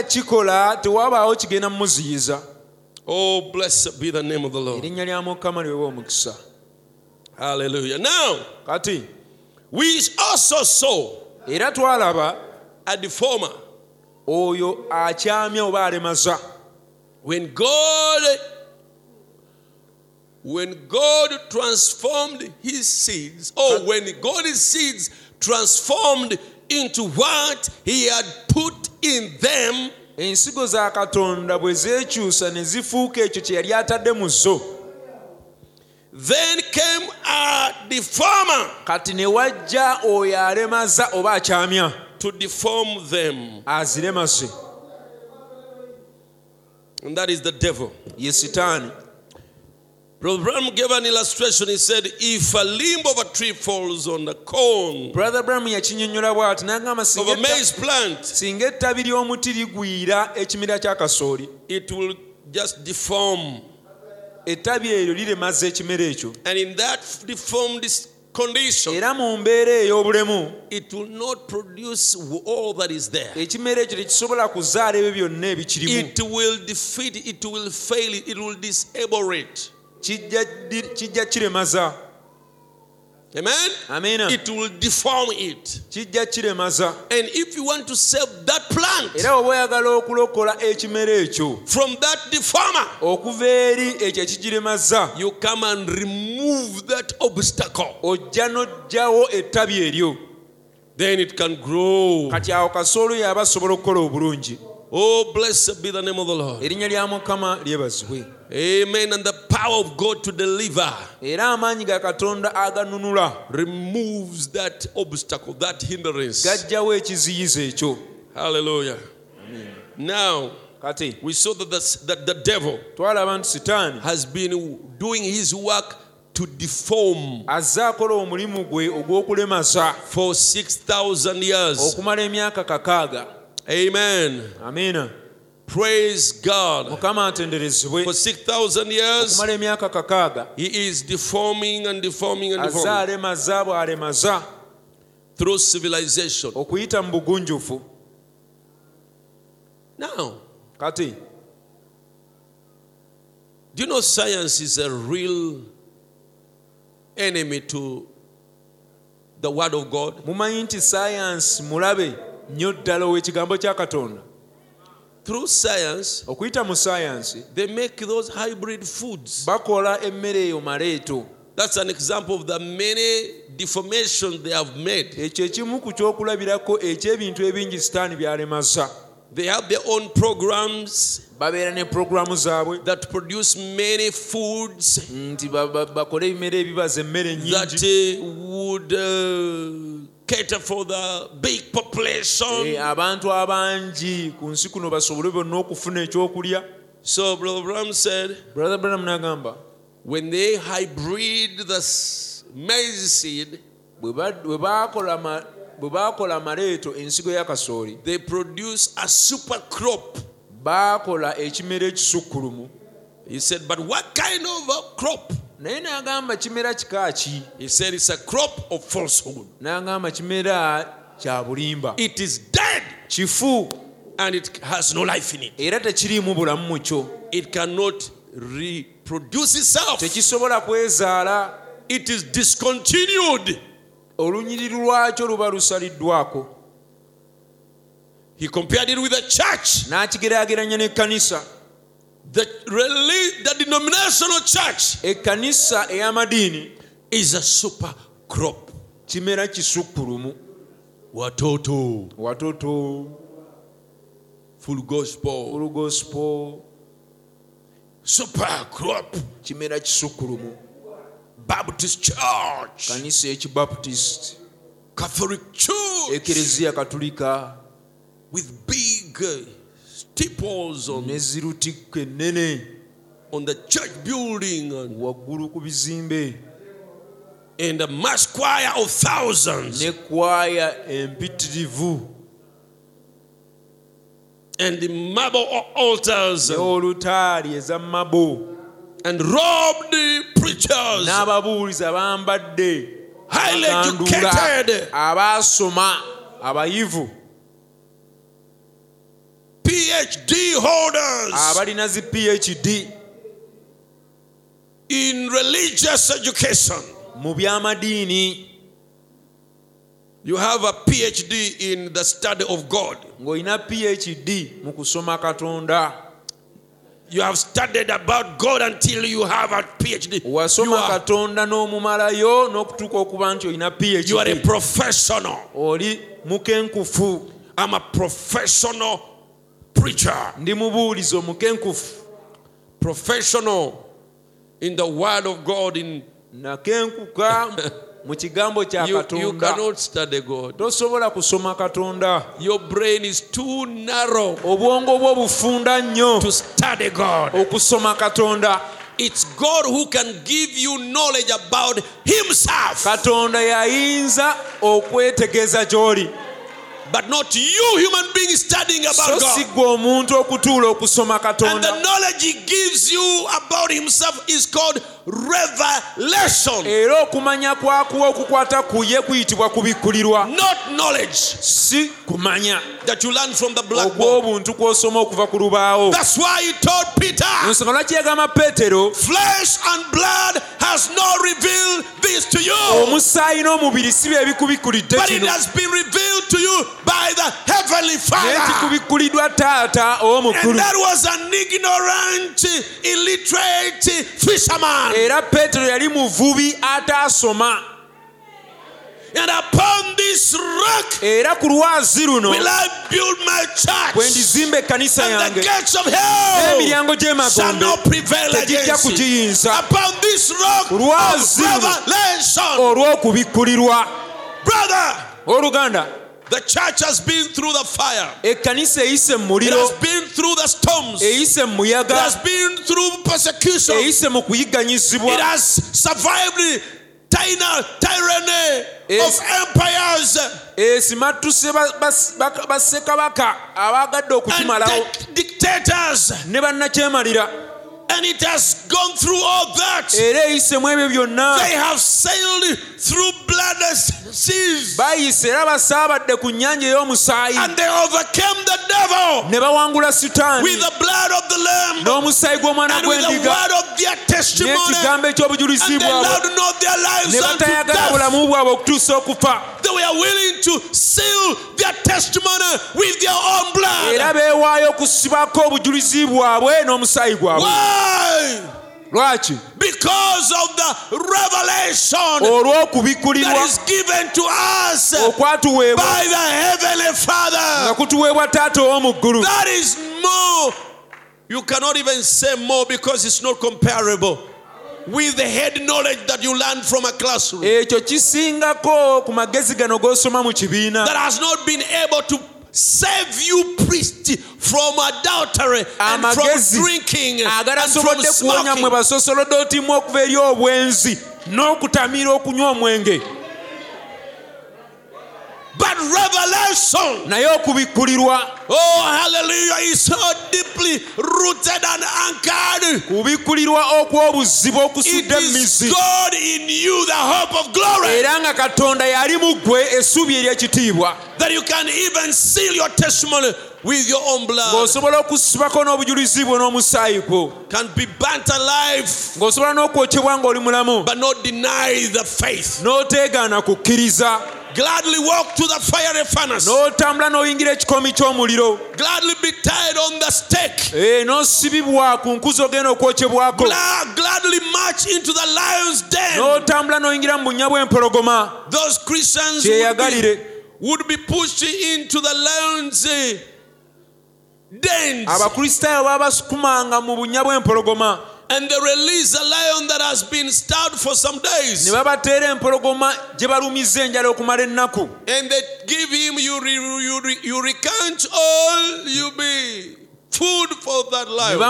Oh, blessed be the name of the Lord. Hallelujah. Now, we also saw a deformer. When God transformed his seeds, when God's seeds transformed into what he had put in them, then came a deformer to deform them. And that is the devil. Yes, Satan. Brother Branham gave an illustration. He said, if a limb of a tree falls on the cone of a maize plant, it will just deform. Ettabi eryo liremaza ekimera ekyo. And in that deformed condition, it will not produce all that is there. It will defeat it, it will fail it, it will disable it. Amen? Amen. It will deform it. And if you want to save that plant from that deformer, you come and remove that obstacle. Then it can grow. Oh, blessed be the name of the Lord. Amen. And the power of God to deliver removes that obstacle, that hindrance. Hallelujah. Amen. Now, we saw that the devil has been doing his work to deform for 6,000 years. Amen. Amen. Praise God. For 6,000 years, he is deforming and deforming and deforming through civilization. Now, do you know science is a real enemy to the Word of God? Through science, they make those hybrid foods. That's an example of the many deformations they have made. They have their own programs that produce many foods that would cater for the big population. So Brother Branham said, when they hybrid the maize seed, they produce a super crop. He said, but what kind of a crop? He said it's a crop of falsehood. It is dead and it has no life in it. It cannot reproduce itself. It is discontinued. He compared it with the church. The denominational church is a super crop. Watoto. Full gospel. Super crop. Baptist church. Catholic church. With big steeples on the church building and a mass choir of thousands and the marble altars and robbed preachers, highly educated, PhD holders PhD in religious education. You have a PhD in the study of God. You have studied about God until you have a PhD. You are a professional. I'm a professional preacher, professional in the Word of God. In you cannot study God. Your brain is too narrow to study God. It's God who can give you knowledge about Himself. But not you, human being, studying about God. And the knowledge he gives you about himself is called revelation. Not knowledge that you learn from the blackboard. That's why he told Peter, flesh and blood has not revealed this to you, but it has been revealed to you by the Heavenly Father. And that was an ignorant, illiterate fisherman. And upon this rock will I build my church, and the gates of hell shall not prevail against it. Upon this rock of revelation. Brother, the church has been through the fire. It has been through the storms. It has been through persecution. It has survived tyranny of empires and dictators, and it has gone through all that. They have sailed through bloodless seas, and they overcame the devil with the blood of the Lamb and with the word of their testimony, and they allowed not their lives unto death. They were willing to seal their testimony with their own blood. Why? Because of the revelation that is given to us by the Heavenly Father. That is more. You cannot even say more, because it's not comparable with the head knowledge that you learn from a classroom that has not been able to save you, priest, from adultery and from drinking and from smoking. But revelation, oh hallelujah, is so deeply rooted and anchored. It is God in you, the hope of glory, that you can even seal your testimony with your own blood. Can be burnt alive, but not deny the faith. Gladly walk to the fiery furnace. Gladly be tied on the stake. Gladly march into the lion's den. Those Christians would be pushed into the lion's dens. And they release a lion that has been starved for some days. And they give him, you recount all you be food for that lion.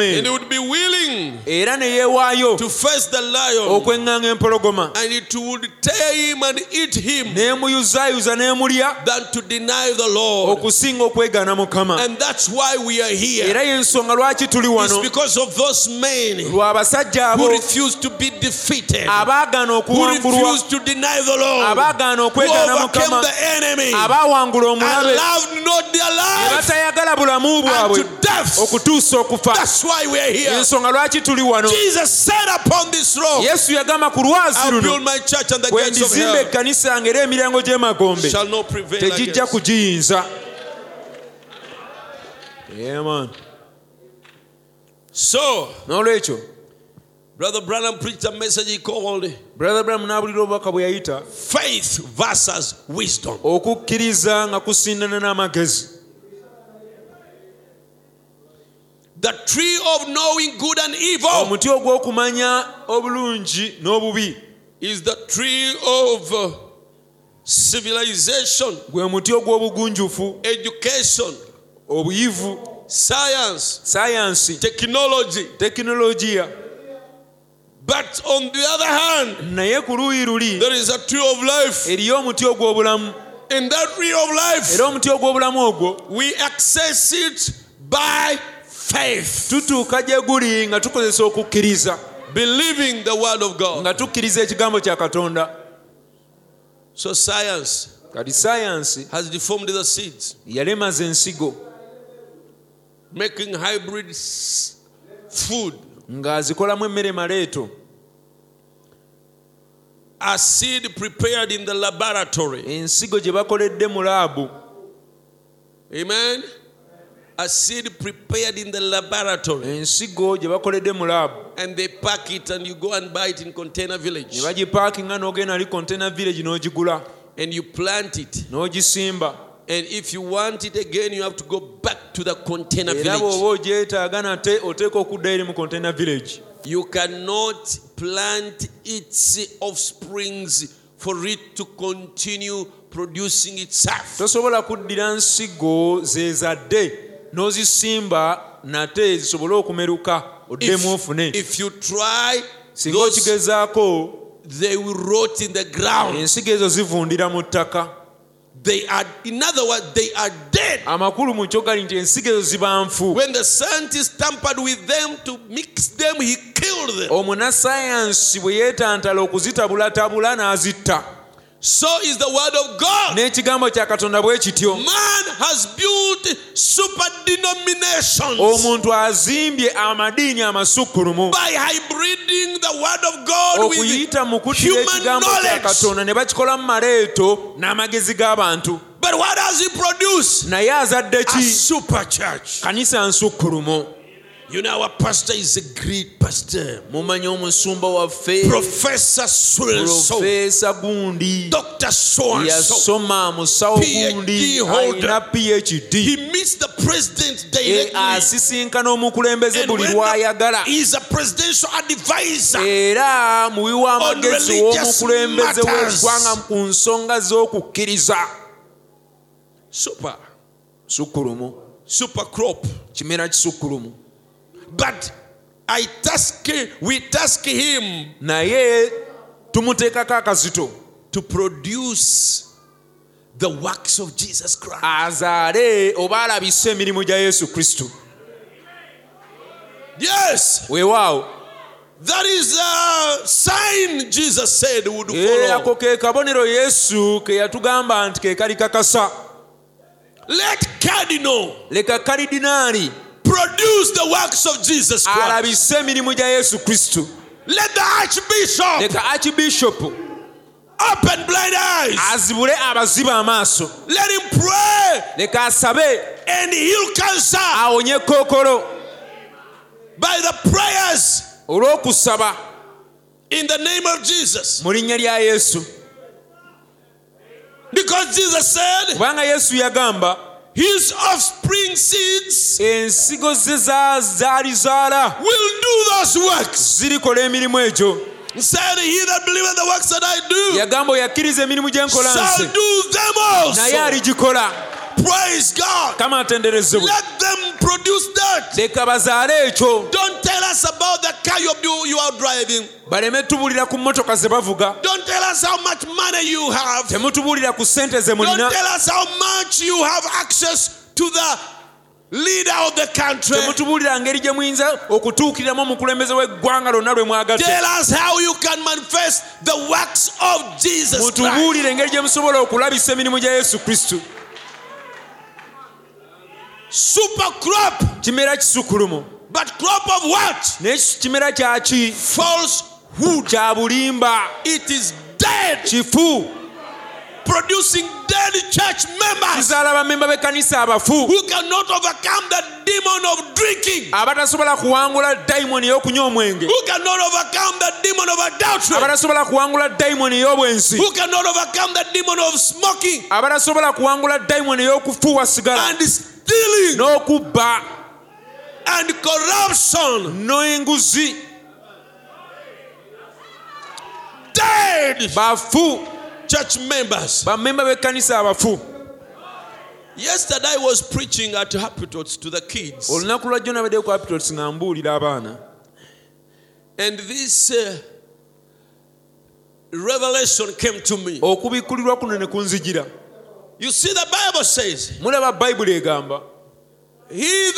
And he would be willing to face the lion, and it would tear him and eat him, than to deny the Lord. And that's why we are here. It's because of those men who refuse to be defeated, who refuse to deny the Lord, who overcame the enemy and loved not their life unto death. That's why we are here. Jesus said, upon this rock I will build my church, and the gates of hell shall not prevail against. Amen. So Brother Branham preached a message he called faith versus wisdom. The tree of knowing good and evil is the tree of civilization, education, science, technology. But on the other hand, there is a tree of life. In that tree of life, we access it by faith, believing the word of God. So science has deformed the seeds, making hybrid food. A seed prepared in the laboratory. Amen. A seed prepared in the laboratory. And they pack it and you go and buy it in Container Village. And you plant it. And if you want it again, you have to go back to the Container Village. You cannot plant its offsprings for it to continue producing itself. If you try, those, they will rot in the ground. They are, in other words, they are dead. When the scientist tampered with them to mix them, he killed them. So is the word of God. Man has built super denominations by hybriding the word of God with human knowledge. But what does he produce? A super church. You know, our pastor is a great pastor. Professor Gundi, Dr. So-and-so, PhD holder. He meets the president directly. And he's a presidential advisor on religious matters. Super crop. But we task him to produce the works of Jesus Christ. Yes. Wow. That is a sign Jesus said would follow. Let Cardinal produce the works of Jesus Christ. Let the Archbishop open blind eyes. Let him pray and heal cancer by the prayers in the name of Jesus. Because Jesus said, his offspring seeds will do those works. He said, he that believeth the works that I do shall do them also. Praise God. Let them produce that. Don't tell us about the car you are driving. Don't tell us how much money you have. Don't tell us how much you have access to the leader of the country. Tell us how you can manifest the works of Jesus Christ. Super crop. But crop of what? Falsehood. It is dead. Producing dead church members who cannot overcome the demon of drinking, who cannot overcome the demon of adultery, who cannot overcome the demon of smoking, and stealing, no kuba, and corruption, no inguzi, dead bafu church members. Yesterday I was preaching at Hapitos to the kids. And this revelation came to me. You see, the Bible says, He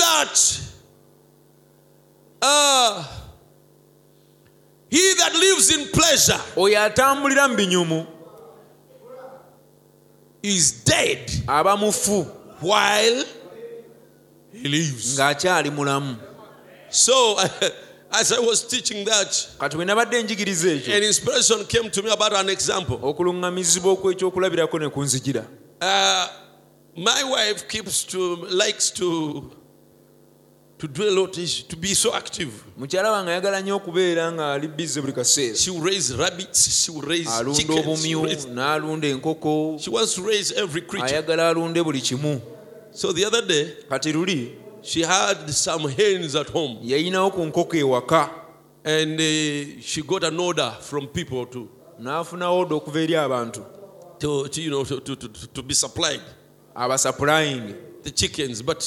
that lives in pleasure is dead while he lives. So, as I was teaching that, an inspiration came to me about an example. My wife likes to do a lot, to be so active. She will raise rabbits, she will raise chickens, she wants to raise every creature. So the other day, she had some hens at home. And she got an order from people to be supplied. The chickens, but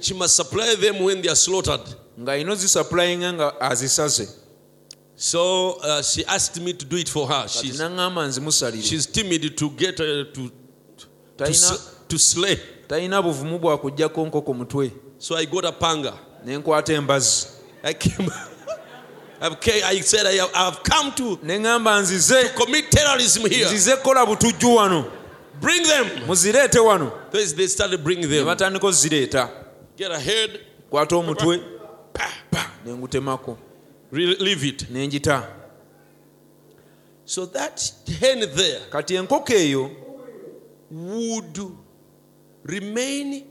she must supply them when they are slaughtered. So she asked me to do it for her. She's timid to get to slay. So I got a panga. I said, I have come to commit terrorism here. Bring them. They started bringing them. Get a head. Leave it. So that hen there would remain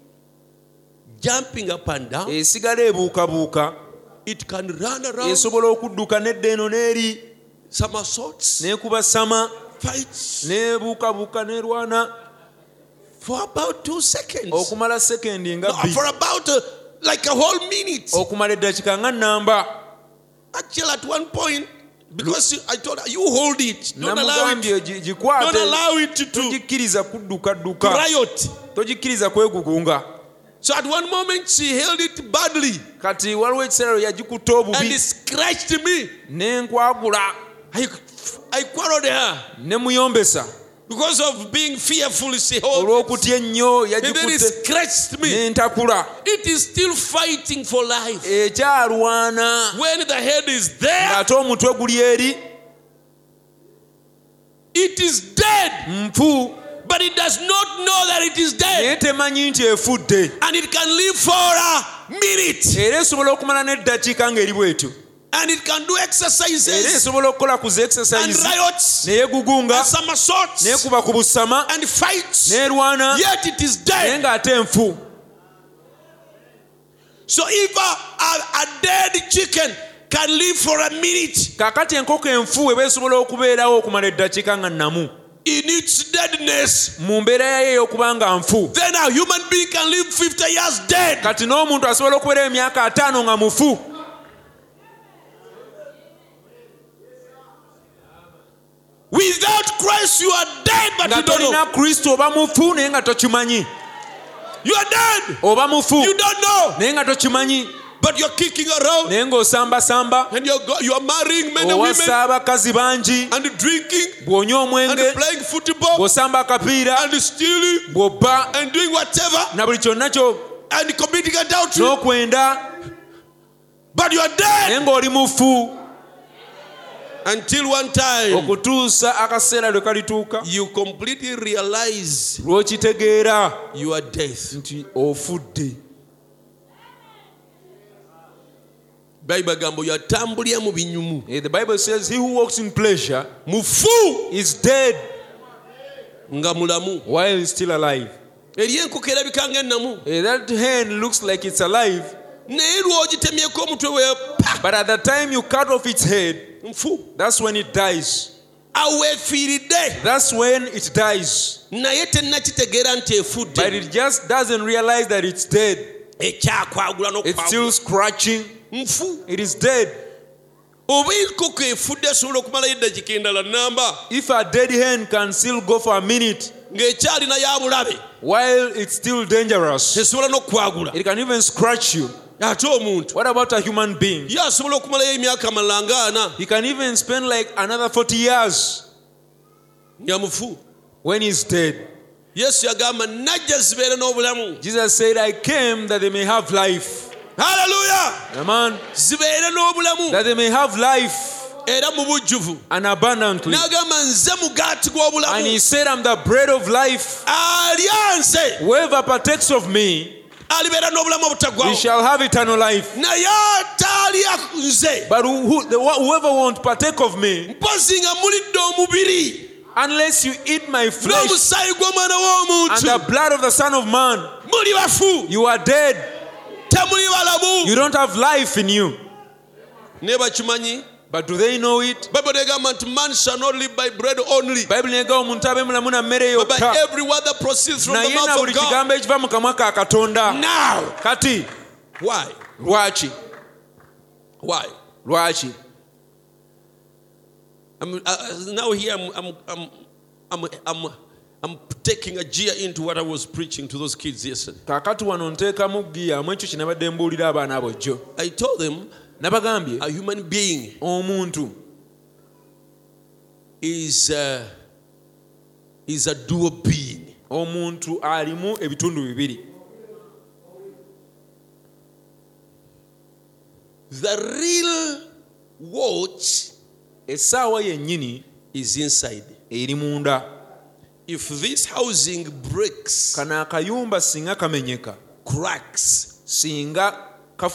jumping up and down. It can run around. Somersaults. Fights for about 2 seconds. For about like a whole minute. Actually, at one point, because I told her, you hold it. Don't allow it to riot. So at one moment, she held it badly. And it scratched me. I quarreled her. Because of being fearful, she holds it. And then it scratched me. It is still fighting for life. When the head is there, it is dead. But it does not know that it is dead. And it can live for a minute. And it can do exercises and riots and somersaults and fights, yet it is dead. So if a dead chicken can live for a minute in its deadness, then a human being can live 50 years dead. Without Christ, you are dead, but you don't know. You are dead. You don't know. But you're kicking around. And you're marrying men and women. And drinking. And playing football. And stealing. And doing whatever. And committing adultery. But you're dead. Until one time, you completely realize your death. The Bible says, he who walks in pleasure is dead while he's still alive. That hand looks like it's alive. But at the time you cut off its head, that's when it dies. That's when it dies. But it just doesn't realize that it's dead. It's still scratching. It is dead. If a dead hen can still go for a minute while it's still dangerous, it can even scratch you. What about a human being? He can even spend like another 40 years when he's dead. Jesus said, I came that they may have life. Hallelujah! Amen. That they may have life. And abundantly. And he said, I'm the bread of life. Whoever partakes of me, we shall have eternal life. But whoever won't partake of me, unless you eat my flesh and the blood of the Son of Man, you are dead. You don't have life in you. But do they know it? Bible man shall not live by bread only, but by every word that proceeds from the mouth of God. Now, Kati, why? Why? I'm taking a gear into what I was preaching to those kids yesterday. I told them, a human being is a dual being. The real watch is inside. If this housing breaks, cracks, I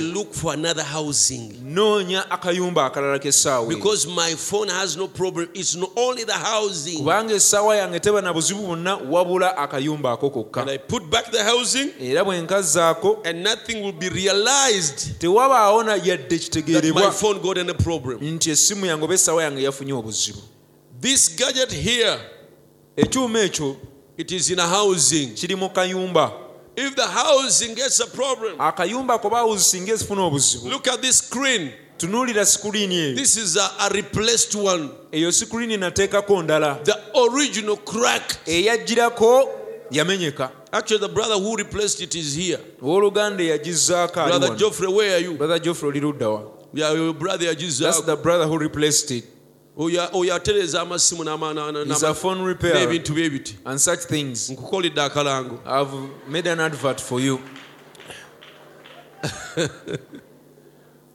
look for another housing. Because my phone has no problem. It's not only the housing. And I put back the housing, and nothing will be realized that my phone got any problem. This gadget here, it is in a housing. If the housing gets a problem, look at this screen. This is a replaced one. The original crack. Actually, the brother who replaced it is here. Brother Geoffrey, where are you? Brother Geoffrey, yeah, your brother Jesus. That's the brother who replaced it. It's a phone repair and such things. I've made an advert for you. There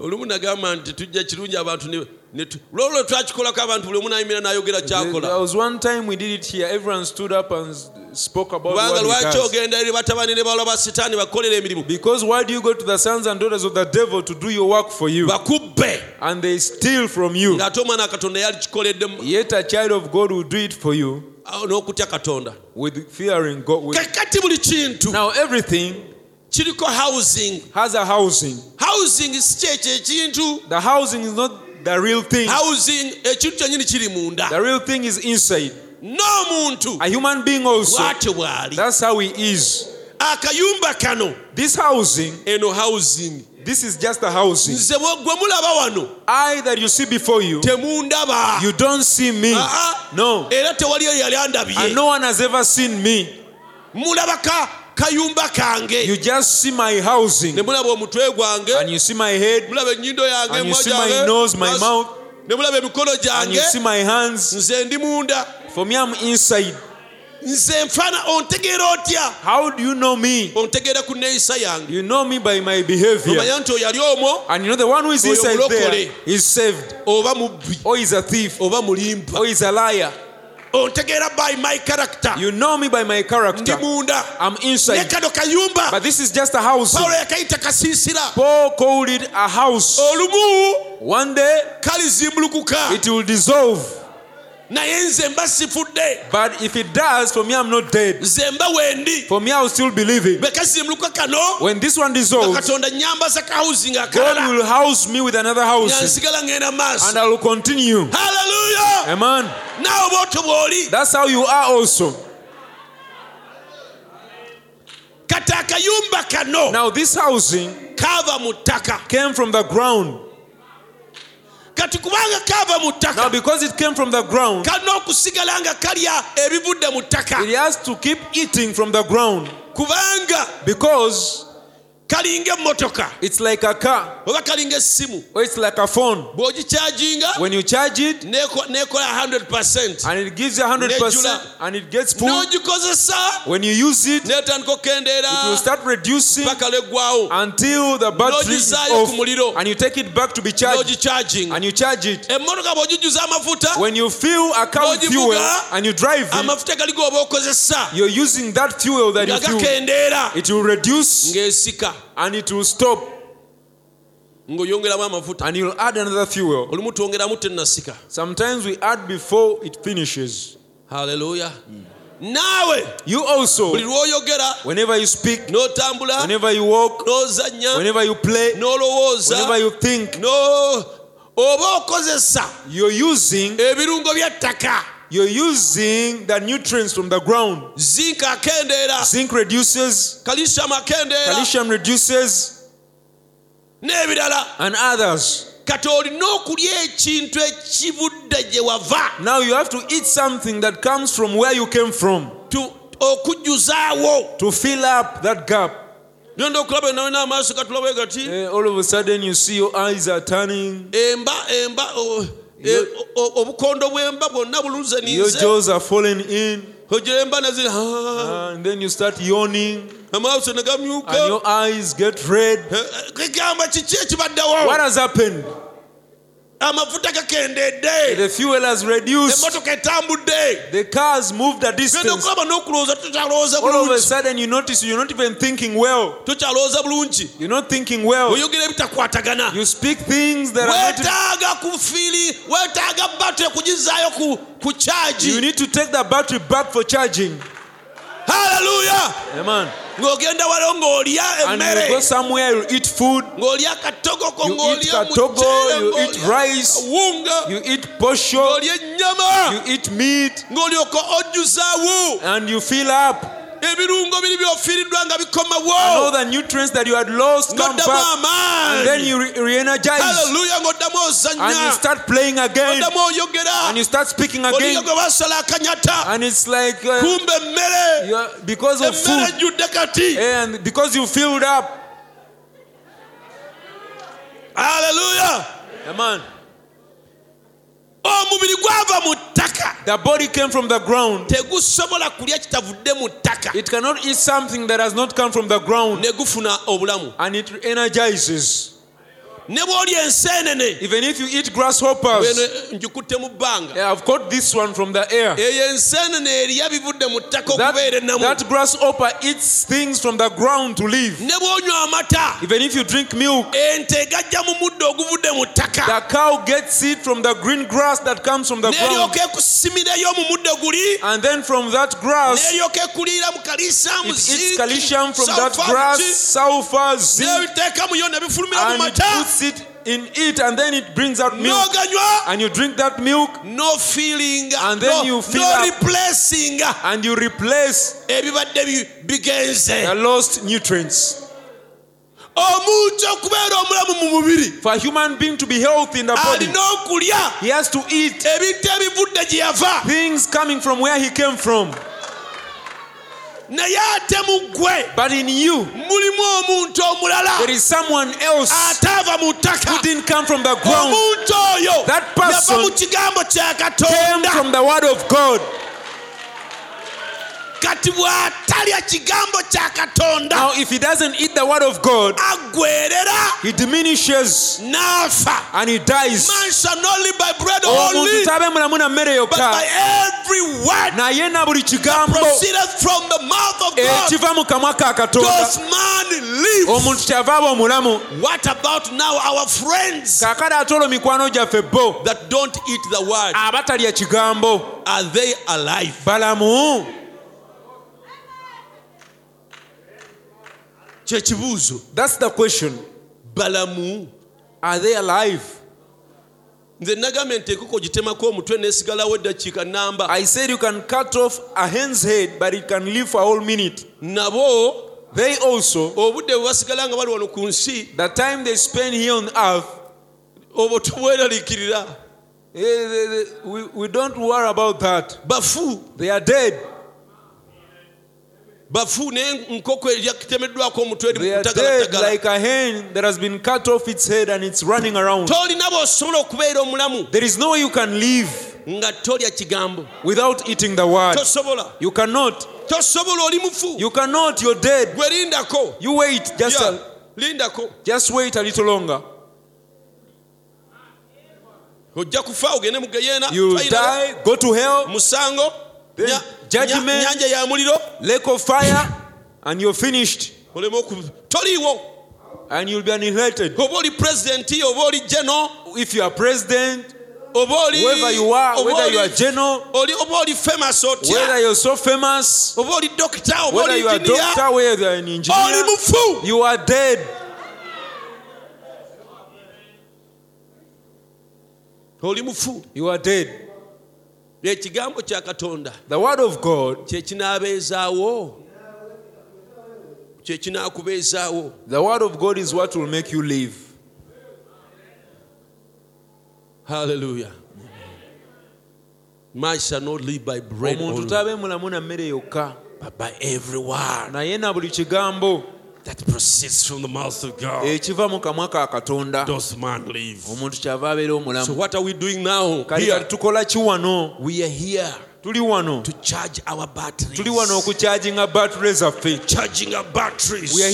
was one time we did it here. Everyone stood up and spoke about what. Because why do you go to the sons and daughters of the devil to do your work for you? And they steal from you. Yet a child of God will do it for you. With fearing God. Now everything has a housing. Housing is church. The housing is not the real thing. Housing, the real thing is inside. A human being also. That's how he is. This housing, this is just the housing. I that you see before you, you don't see me. No. And no one has ever seen me. You just see my housing. And you see my head. And you see my nose, my mouth. And you see my hands. For me, I'm inside. How do you know me? You know me by my behavior. And you know the one who is inside there is saved. Or is a thief. Or is a liar. By my character. You know me by my character. I'm inside. But this is just a house. Paul called it a house. One day, it will dissolve. But if it does, for me, I'm not dead. For me, I will still be living. When this one dissolves, God will house me with another house. And I will continue. Hallelujah. Amen. That's how you are also. Now this housing came from the ground. Now because it came from the ground, it has to keep eating from the ground. Because It's like a car. Or it's like a phone. When you charge it, 100%. And it gives you 100%. And it gets full. When you use it, it will start reducing until the battery is off. And you take it back to be charged. And you charge it. When you fill a car with fuel and you drive it, you're using that fuel that you fuel. It will reduce and it will stop. And you'll add another fuel. Sometimes we add before it finishes. Hallelujah. Now you also, whenever you speak, whenever you walk, whenever you play, whenever you think, you're using the nutrients from the ground. Zinc reduces. Calcium reduces. And others. Now you have to eat something that comes from where you came from. To fill up that gap. All of a sudden you see your eyes are turning. Your jaws are falling in. And then you start yawning. And your eyes get red. What has happened? The fuel has reduced. The cars moved a distance. All of a sudden you notice you're not even thinking well. You're not thinking well. You speak things that are not... You need to take the battery back for charging. Hallelujah. Amen. And you go somewhere, you eat food, you eat katogo, you eat rice, you eat posho, you eat meat, and you fill up. And all the nutrients that you had lost come back. And then you re-energize. And you start playing again. And you start speaking again. And it's like because of food. And because you filled up. Hallelujah. Amen. The body came from the ground. It cannot eat something that has not come from the ground. And it energizes. Even if you eat grasshoppers, I've caught this one from the air. That grasshopper eats things from the ground to live. Even if you drink milk, the cow gets it from the green grass that comes from the ground. And then from that grass, it eats calcium from that grass, sulfur, zinc, and it in it, and then it brings out milk. And you drink that milk. No feeling. And then you feel no up, replacing. And you replace the lost nutrients. For a human being to be healthy in the body, he has to eat things coming from where he came from. But in you, there is someone else who didn't come from the ground. That person came from the word of God. Now, if he doesn't eat the word of God, he diminishes and he dies. Man shall not live by bread only, but by every word that proceedeth from the mouth of God. Does man live? What about now our friends that don't eat the word? Are they alive? That's the question. Balamu, are they alive? I said you can cut off a hen's head, but it can live for a whole minute. They also, the time they spend here on earth, we don't worry about that. They are dead. They are dead like a hen that has been cut off its head and it's running around. There is no way you can live without eating the word. You cannot. You cannot. You're dead. You wait. Just wait a little longer. You die, go to hell. Then judgment, lake of fire, and you're finished. And you'll be annihilated. If you are president, whoever you are, whether you are general, whether you're so famous, whether you are a doctor, whether you are an engineer, you are dead. You are dead. The word of God, the word of God is what will make you live. Hallelujah. Man shall not live by bread only, but by every word that proceeds from the mouth of God. Does man live? So what are we doing now? Here. We are here to charge our batteries. We are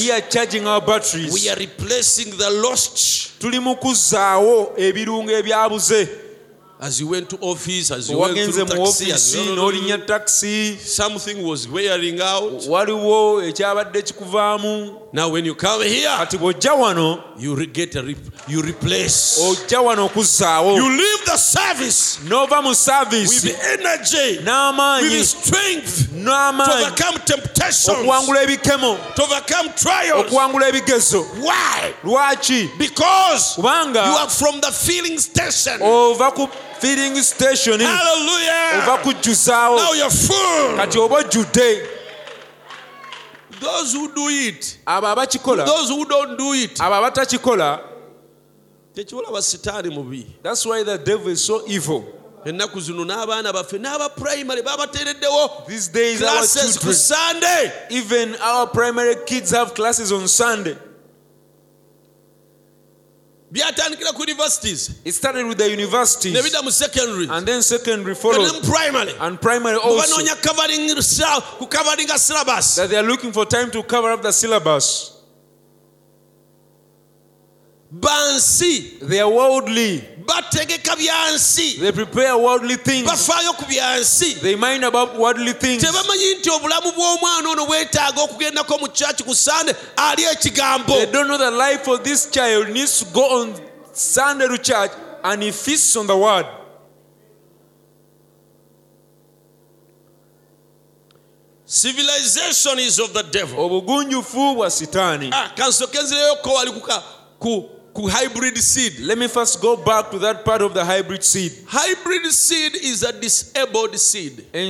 here charging our batteries. We are replacing the lost. As you went to office, as you went to taxi, as you went to taxi, something was wearing out. Now when you come here, you get a you replace. You leave the service with energy, with strength to overcome temptations, to overcome trials. Why? Because you are from the filling station. Feeding station. Hallelujah. Now you're full. Those who do it, those who don't do it, that's why the devil is so evil. These days, classes on Sunday. Even our primary kids have classes on Sunday. It started with the universities and then secondary followed and primary also, that they are looking for time to cover up the syllabus. They are worldly. They prepare worldly things. They mind about worldly things. They don't know the life of this child needs to go on Sunday to church and he feasts on the word. Civilization is of the devil. Hybrid seed. Let me first go back to that part of the hybrid seed. Hybrid seed is a disabled seed. It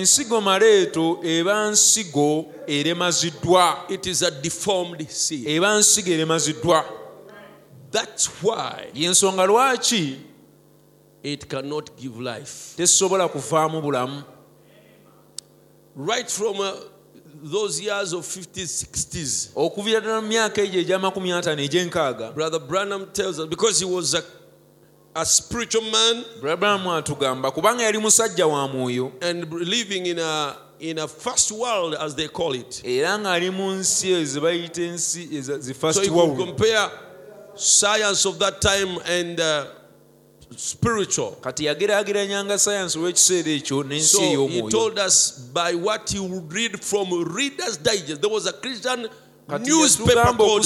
is a deformed seed. That's why it cannot give life. Right from those years of 50s, 60s. Brother Branham tells us, because he was a spiritual man and living in a first world, as they call it. So he could compare science of that time and spiritual. So he told us by what he would read from Reader's Digest. There was a Christian newspaper called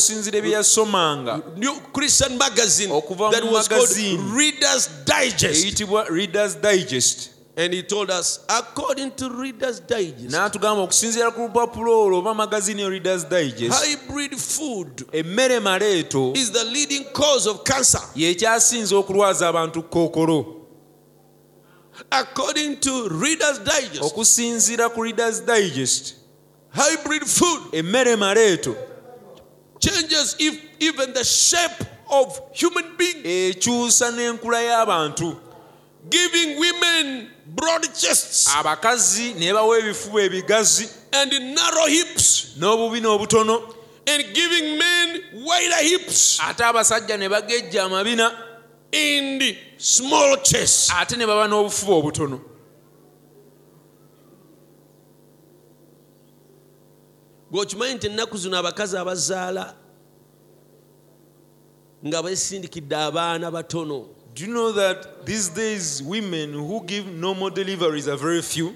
New Christian Magazine that was called Reader's Digest. Reader's Digest. And he told us, according to Reader's Digest, hybrid food is the leading cause of cancer. According to Reader's Digest, hybrid food changes even the shape of human beings, giving women broad chests and narrow hips, and giving men wider hips, and small chests. Gochimanyi nti ennaku zino abakazi abazaala nga besindikidde abaana batono. Do you know that these days women who give normal deliveries are very few?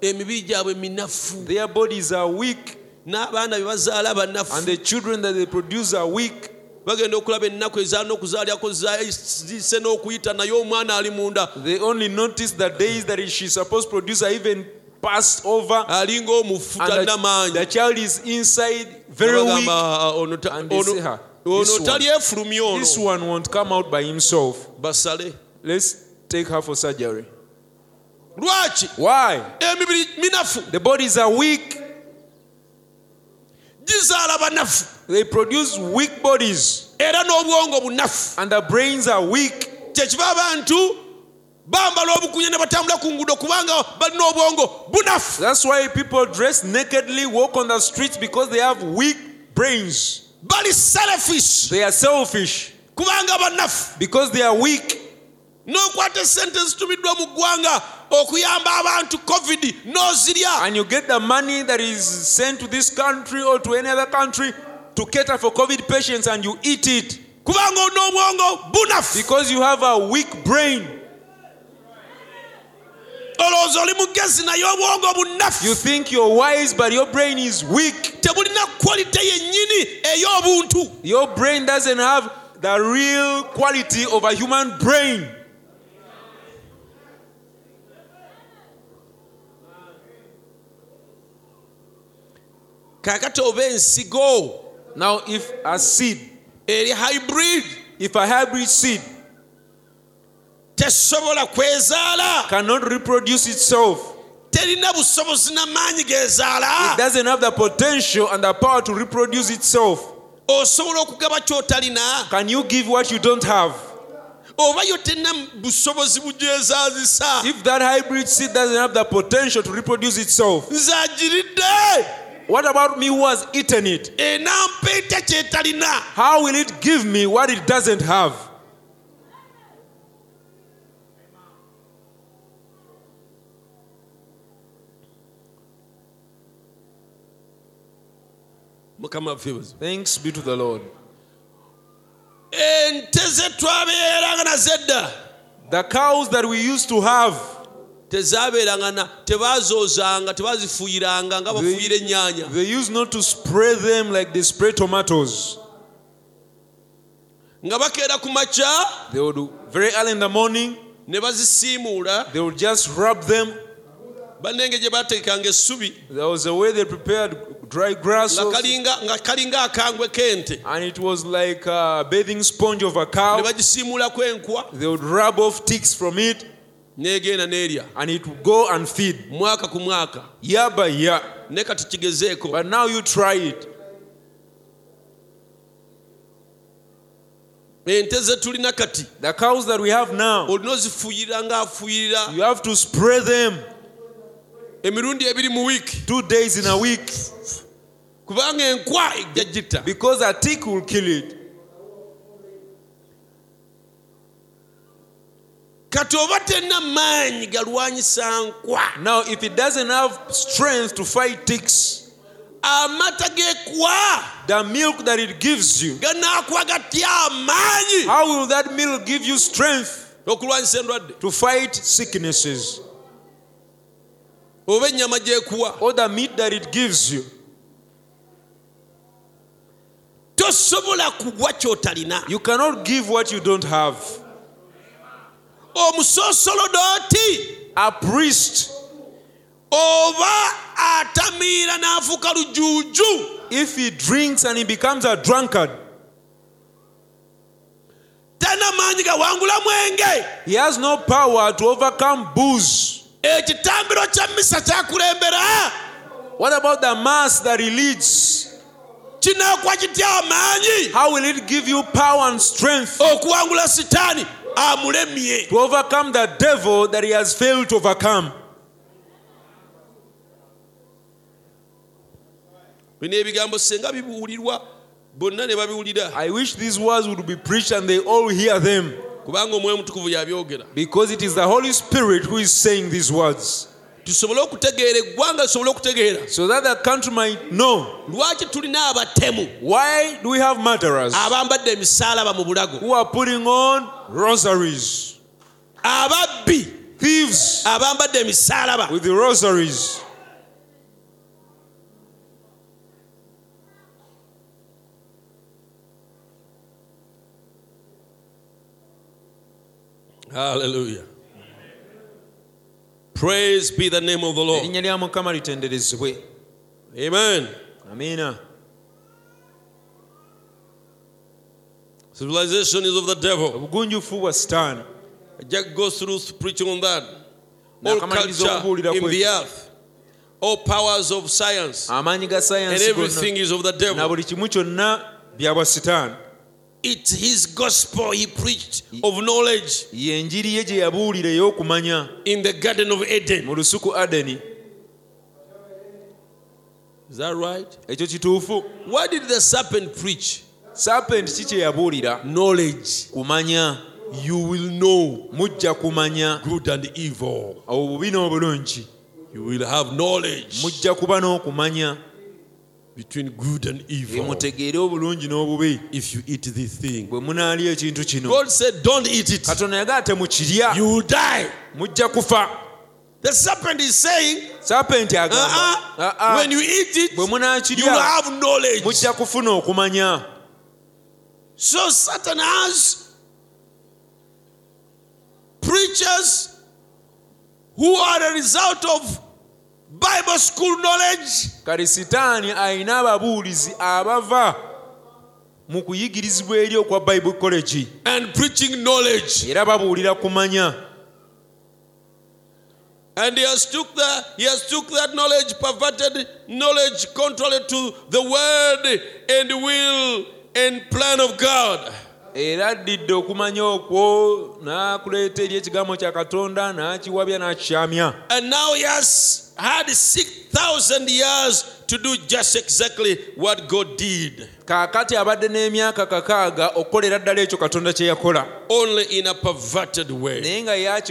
Emibiri gyabwe minafu. Their bodies are weak. N'abaana be bazaala banafu. And the children that they produce are weak. Bagenda okulaba ennaku ezaana okuzaalyako zise n'okuyita naye omwana ali munda. They only notice the days that she's supposed to produce are even passed over, and the child is inside, very weak, and they say, this one won't come out by himself. Let's take her for surgery. Why? The bodies are weak. They produce weak bodies, and the brains are weak. That's why people dress nakedly, walk on the streets, because they have weak brains. They are selfish because they are weak. And you get the money that is sent to this country or to any other country to cater for COVID patients, and you eat it because you have a weak brain. You think you're wise, but your brain is weak. Your brain doesn't have the real quality of a human brain. Now, if a seed, if a hybrid seed, cannot reproduce itself. It doesn't have the potential and the power to reproduce itself. Can you give what you don't have? If that hybrid seed doesn't have the potential to reproduce itself, what about me who has eaten it? How will it give me what it doesn't have? Thanks be to the Lord. The cows that we used to have, they used not to spray them like they spray tomatoes. They would do very early in the morning. They would just rub them. There was a way they prepared dry grass. And it was like a bathing sponge of a cow. They would rub off ticks from it. And it would go and feed. Year by year. But now you try it. The cows that we have now, you have to spray them 2 days in a week, because a tick will kill it. Now, if it doesn't have strength to fight ticks, the milk that it gives you, how will that milk give you strength to fight sicknesses? Or the meat that it gives you. You cannot give what you don't have. A priest, if he drinks and he becomes a drunkard, he has no power to overcome booze. What about the mass that he leads? How will it give you power and strength to overcome the devil that he has failed to overcome? I wish these words would be preached and they all hear them. Because it is the Holy Spirit who is saying these words. So that the country might know. Why do we have murderers who are putting on rosaries? Thieves with the rosaries. Hallelujah. Praise be the name of the Lord. Amen. Amen. Civilization is of the devil. I just go through preaching on that. All culture in the earth, all powers of science, and everything is of the devil. It's his gospel he preached of knowledge in the Garden of Eden. Is that right? Why did the serpent preach? Knowledge. You will know good and evil. You will have knowledge between good and evil if you eat this thing. God said, don't eat it. You will die. The serpent is saying, when you eat it, you will have knowledge. So Satan has preachers who are the result of Bible school knowledge. And preaching knowledge. And he has took that knowledge, perverted knowledge, controlled to the word and will and plan of God. And now he has had 6,000 years to do just exactly what God did. Only in a perverted way. And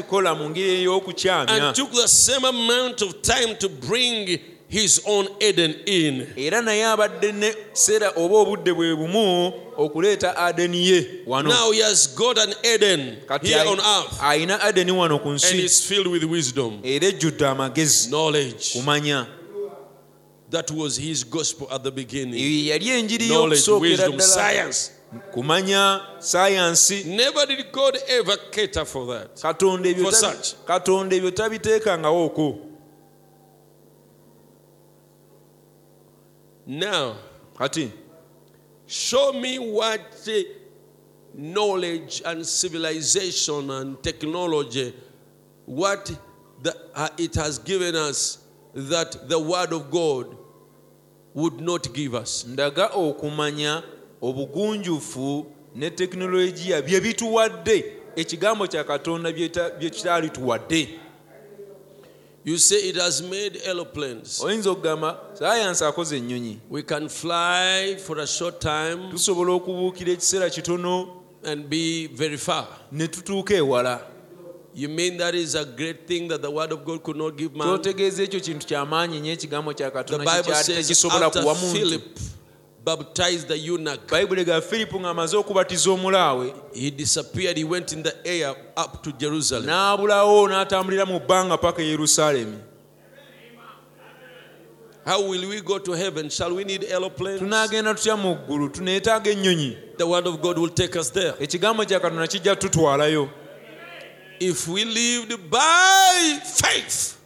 took the same amount of time to bring his own Eden in. Now he has got an Eden here on earth, and is filled with wisdom, knowledge. That was his gospel at the beginning. Knowledge, wisdom, science. Never did God ever cater for that. For such. Now, show me what knowledge and civilization and technology, what it has given us that the word of God would not give us. You say it has made aeroplanes. We can fly for a short time and be very far. You mean that is a great thing that the word of God could not give man? The Bible says after Philip baptized the eunuch, he disappeared, he went in the air up to Jerusalem. How will we go to heaven? Shall we need aeroplanes? The word of God will take us there. If we lived by faith,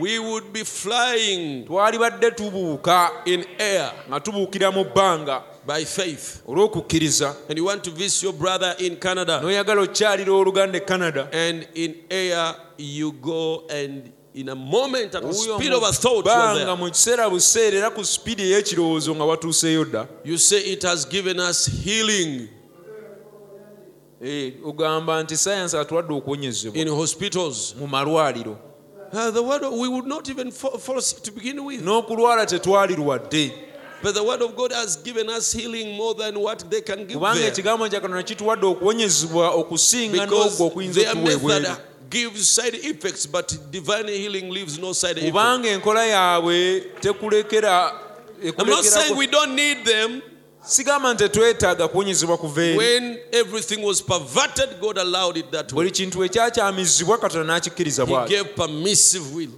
we would be flying in air by faith. And you want to visit your brother in Canada. And in air you go, and in a moment at the speed of a thought you are there. You say it has given us healing. In hospitals. The word we would not even fall sick to begin with. But the word of God has given us healing more than what they can give there. Because their method gives side effects, but divine healing leaves no side effects. I'm not saying we don't need them. When everything was perverted, God allowed it that way. He gave permissive will.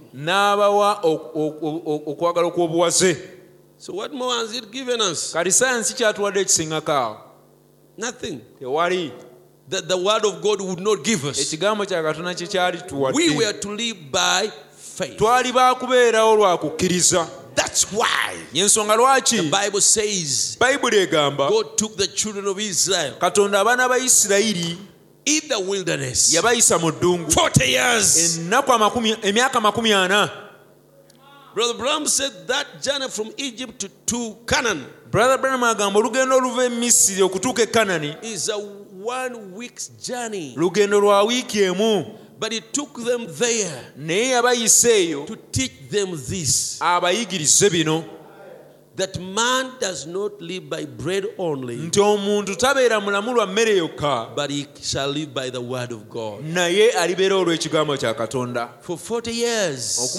So what more has it given us? Nothing. That the word of God would not give us. We were to live by faith. That's why the Bible says God took the children of Israel in the wilderness 40 years. Brother Branham said that journey from Egypt to Canaan is a 1 week's journey. But it took them there to teach them this, that man does not live by bread only, but he shall live by the word of God. For 40 years,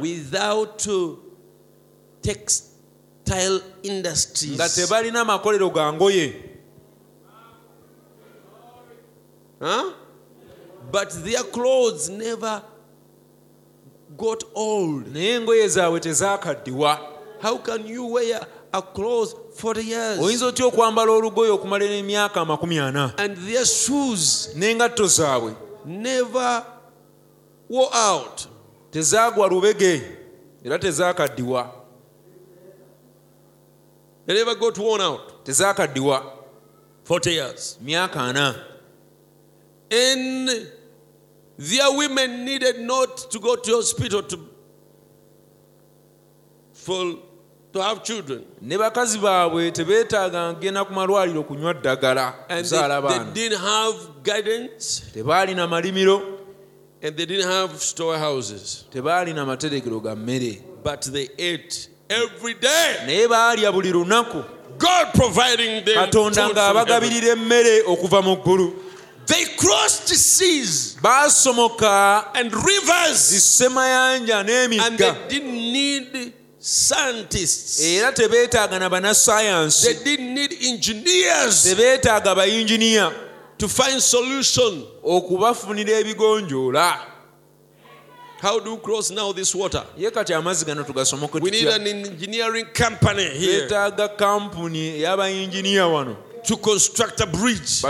without textile industries, but their clothes never got old. How can you wear a clothes 40 years? And their shoes never wore out. They never got worn out. 40 years. And their women needed not to go to hospital to have children. And they didn't have gardens. And they didn't have storehouses. But they ate every day. God providing them food. They crossed the seas and rivers, and they didn't need scientists. They didn't need engineers to find solution. How do we cross now this water? We need an engineering company here to construct a bridge.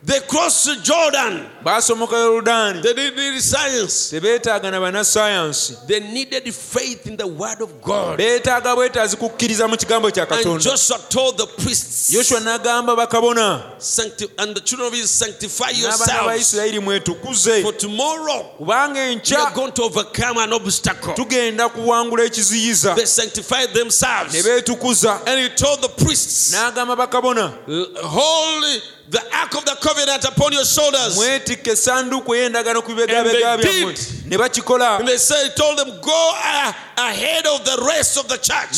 They crossed Jordan. They didn't need science. They needed faith in the word of God. And Joshua told the priests and the children of Israel, sanctify yourselves, for tomorrow we are going to overcome an obstacle. They sanctified themselves. And he told the priests, hold the ark of the covenant upon your shoulders. And they did. And they said, told them, go ahead of the rest of the church,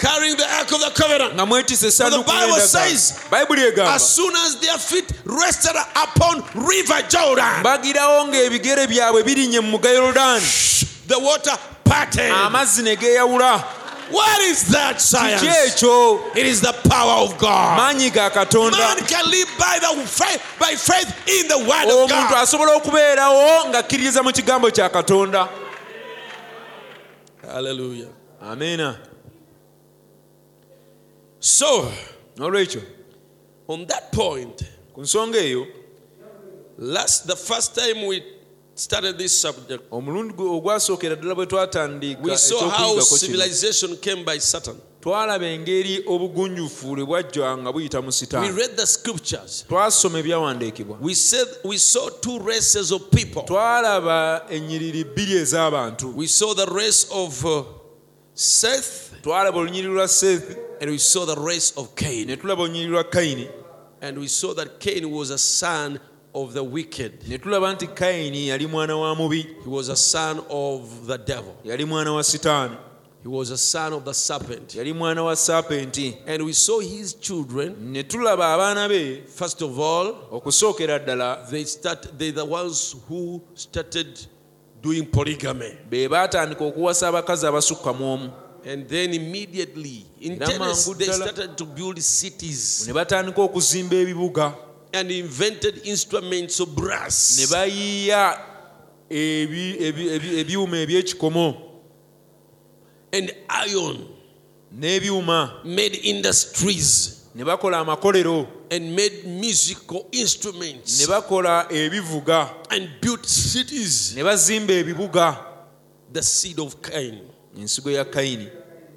carrying the ark of the covenant. And the Bible says, as soon as their feet rested upon river Jordan, the water parted. What is that science? It is the power of God. Man can live by faith in the word of God. Hallelujah. Amen. So, on that point, the first time we started this subject, we saw how civilization came by Satan. We read the scriptures. We saw two races of people. We saw the race of Seth, and we saw the race of Cain. And we saw that Cain was a son of the wicked. He was a son of the devil. He was a son of the serpent. And we saw his children. First of all, they the ones who started doing polygamy. And then immediately, in Tennis, they started to build cities. And invented instruments of brass. And iron. Made industries. And made musical instruments. And built cities. The seed of Cain.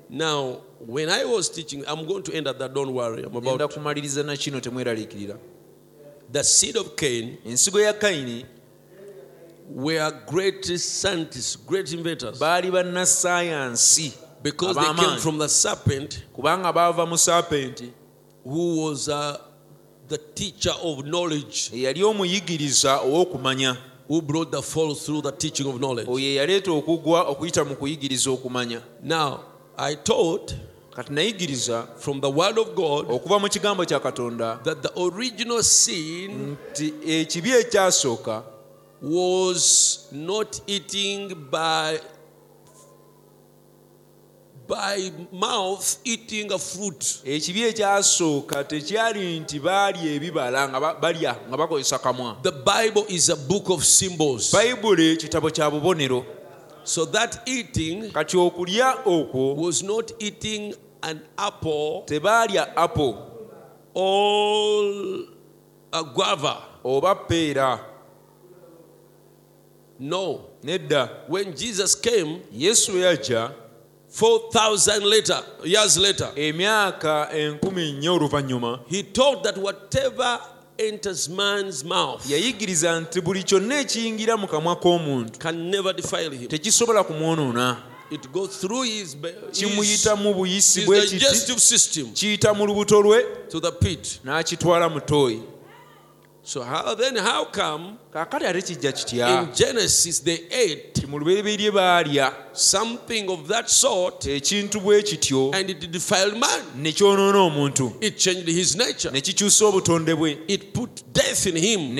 Now, when I was teaching, I'm going to end at that, don't worry. I'm about to. The seed of Cain were great scientists, great inventors. Because they came from the serpent, who was the teacher of knowledge, who brought the fall through the teaching of knowledge. Now, I taught from the word of God that the original sin was not eating by mouth, eating a fruit. The Bible is a book of symbols. So that eating was not eating an apple, all a guava. No. When Jesus came, 4,000 years later, he taught that whatever enters man's mouth can never defile him. It goes through his digestive system to the pit. So how come in Genesis they ate something of that sort and it defiled man? It changed his nature. It put death in him.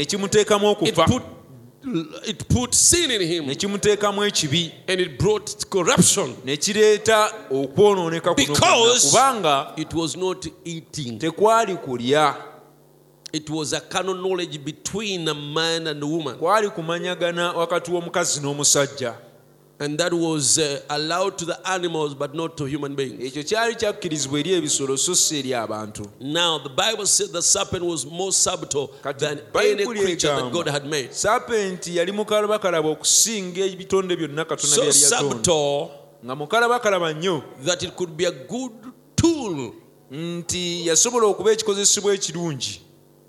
It put sin in him, and it brought corruption because it was not eating. It was a carnal knowledge between a man and a woman, and that was allowed to the animals but not to human beings. Now the Bible said the serpent was more subtle than any creature that God had made. So subtle that it could be a good tool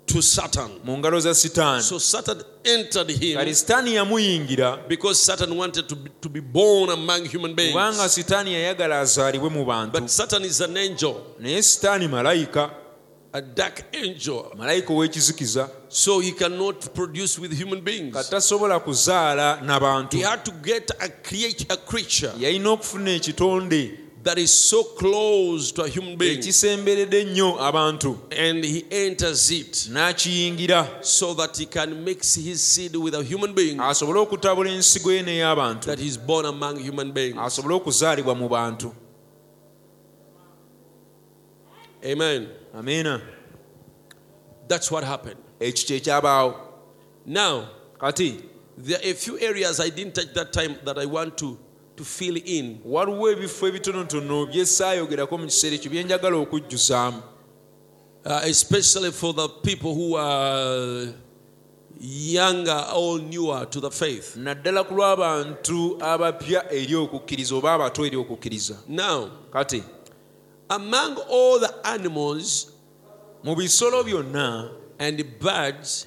to Satan. So Satan entered him because Satan wanted to be born among human beings. But Satan is an angel, a dark angel. So he cannot produce with human beings. He had to get a creature that is so close to a human being, and he enters it so that he can mix his seed with a human being, that is born among human beings. Amen. Amen. That's what happened. Now, there are a few areas I didn't take that time that I want to fill in. Especially for the people who are younger or newer to the faith. Now, among all the animals and the birds,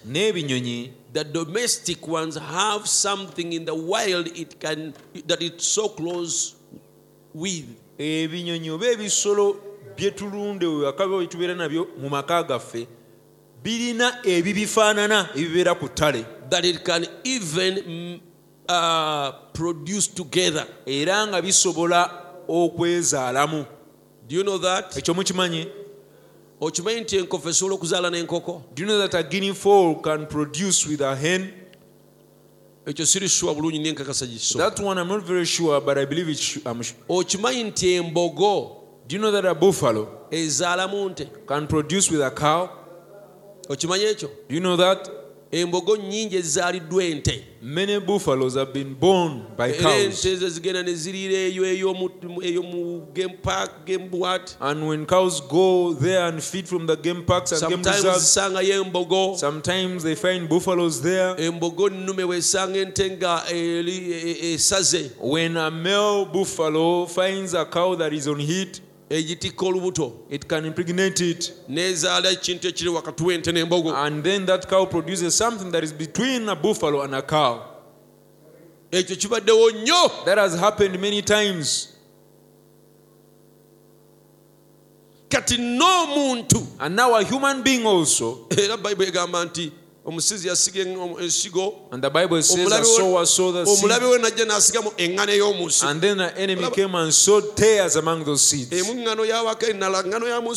the domestic ones have something in the wild that it's so close with. that it can even produce together. Do you know that? Do you know that a guinea fowl can produce with a hen? That one I'm not very sure, but I believe I'm sure. Do you know that a buffalo can produce with a cow? Do you know that? Many buffaloes have been born by cows. And when cows go there and feed from the game parks and game reserves, sometimes they find buffaloes there. When a male buffalo finds a cow that is on heat, it can impregnate it. And then that cow produces something that is between a buffalo and a cow. That has happened many times. And now a human being also. And the Bible says a sower sowed the seed, and then the enemy came and sowed tares among those seeds.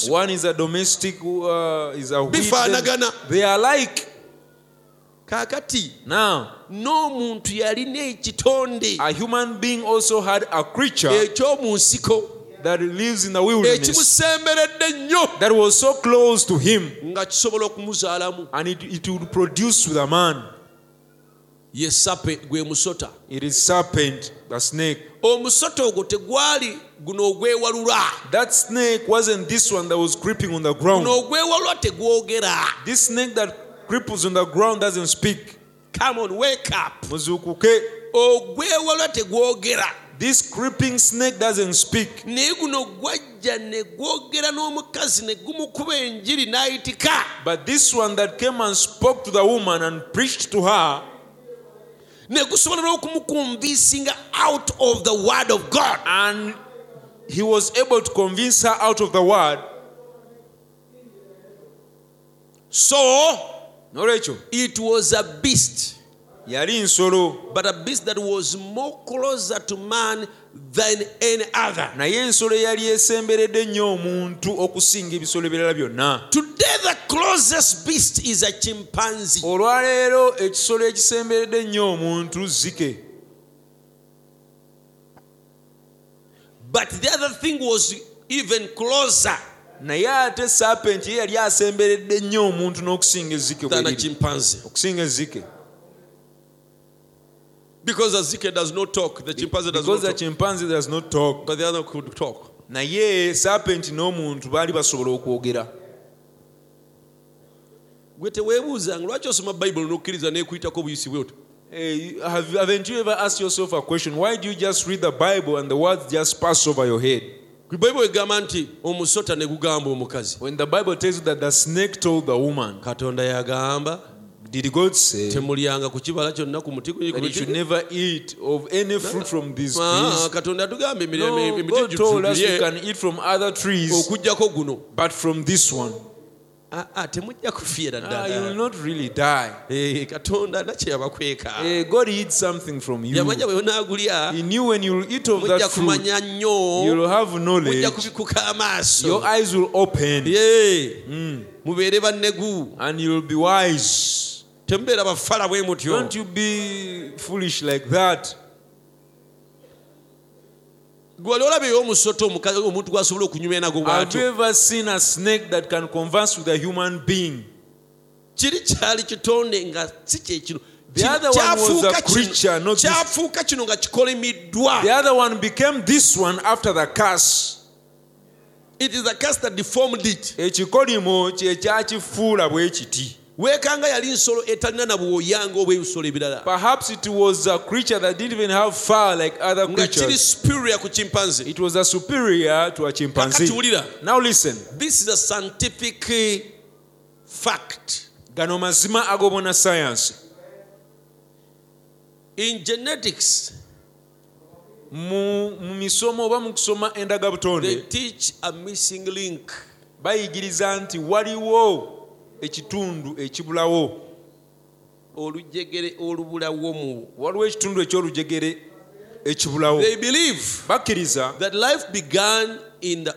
One is a domestic, is a wheat. They are alike. Now, a human being also had a creature that lives in the wilderness that was so close to him, and it would produce with a man. It is serpent, the snake. That snake wasn't this one that was creeping on the ground. This snake that cripples on the ground doesn't speak. Come on, wake up. This creeping snake doesn't speak. But this one that came and spoke to the woman and preached to her out of the word of God, and he was able to convince her out of the word. So, it was a beast. But a beast that was more closer to man than any other. Today the closest beast is a chimpanzee. But the other thing was even closer than a chimpanzee. Because the zika does not talk, the chimpanzee does not talk. Because the chimpanzee does not talk, but the other could talk. Haven't you ever asked yourself a question? Why do you just read the Bible and the words just pass over your head? When the Bible tells you that the snake told the woman, did God say that you should never eat of any fruit from these trees? No, God told us you can eat from other trees, but from this one, you will not really die. God eats something from you. He knew when you will eat of that fruit, you will have knowledge. Your eyes will open. And you will be wise. Don't you be foolish like that. Have you ever seen a snake that can converse with a human being? The other one was a creature, not this. The other one became this one after the curse. It is the curse that deformed it. Perhaps it was a creature that didn't even have fur like other creatures. It was a superior to a chimpanzee. Now listen. This is a scientific fact. Science. In genetics, they teach a missing link. ekitundu ekibulawo olujegere olubulawo mu waliwo ekitundu ekyolujegere ekibulawo. They believe that life began in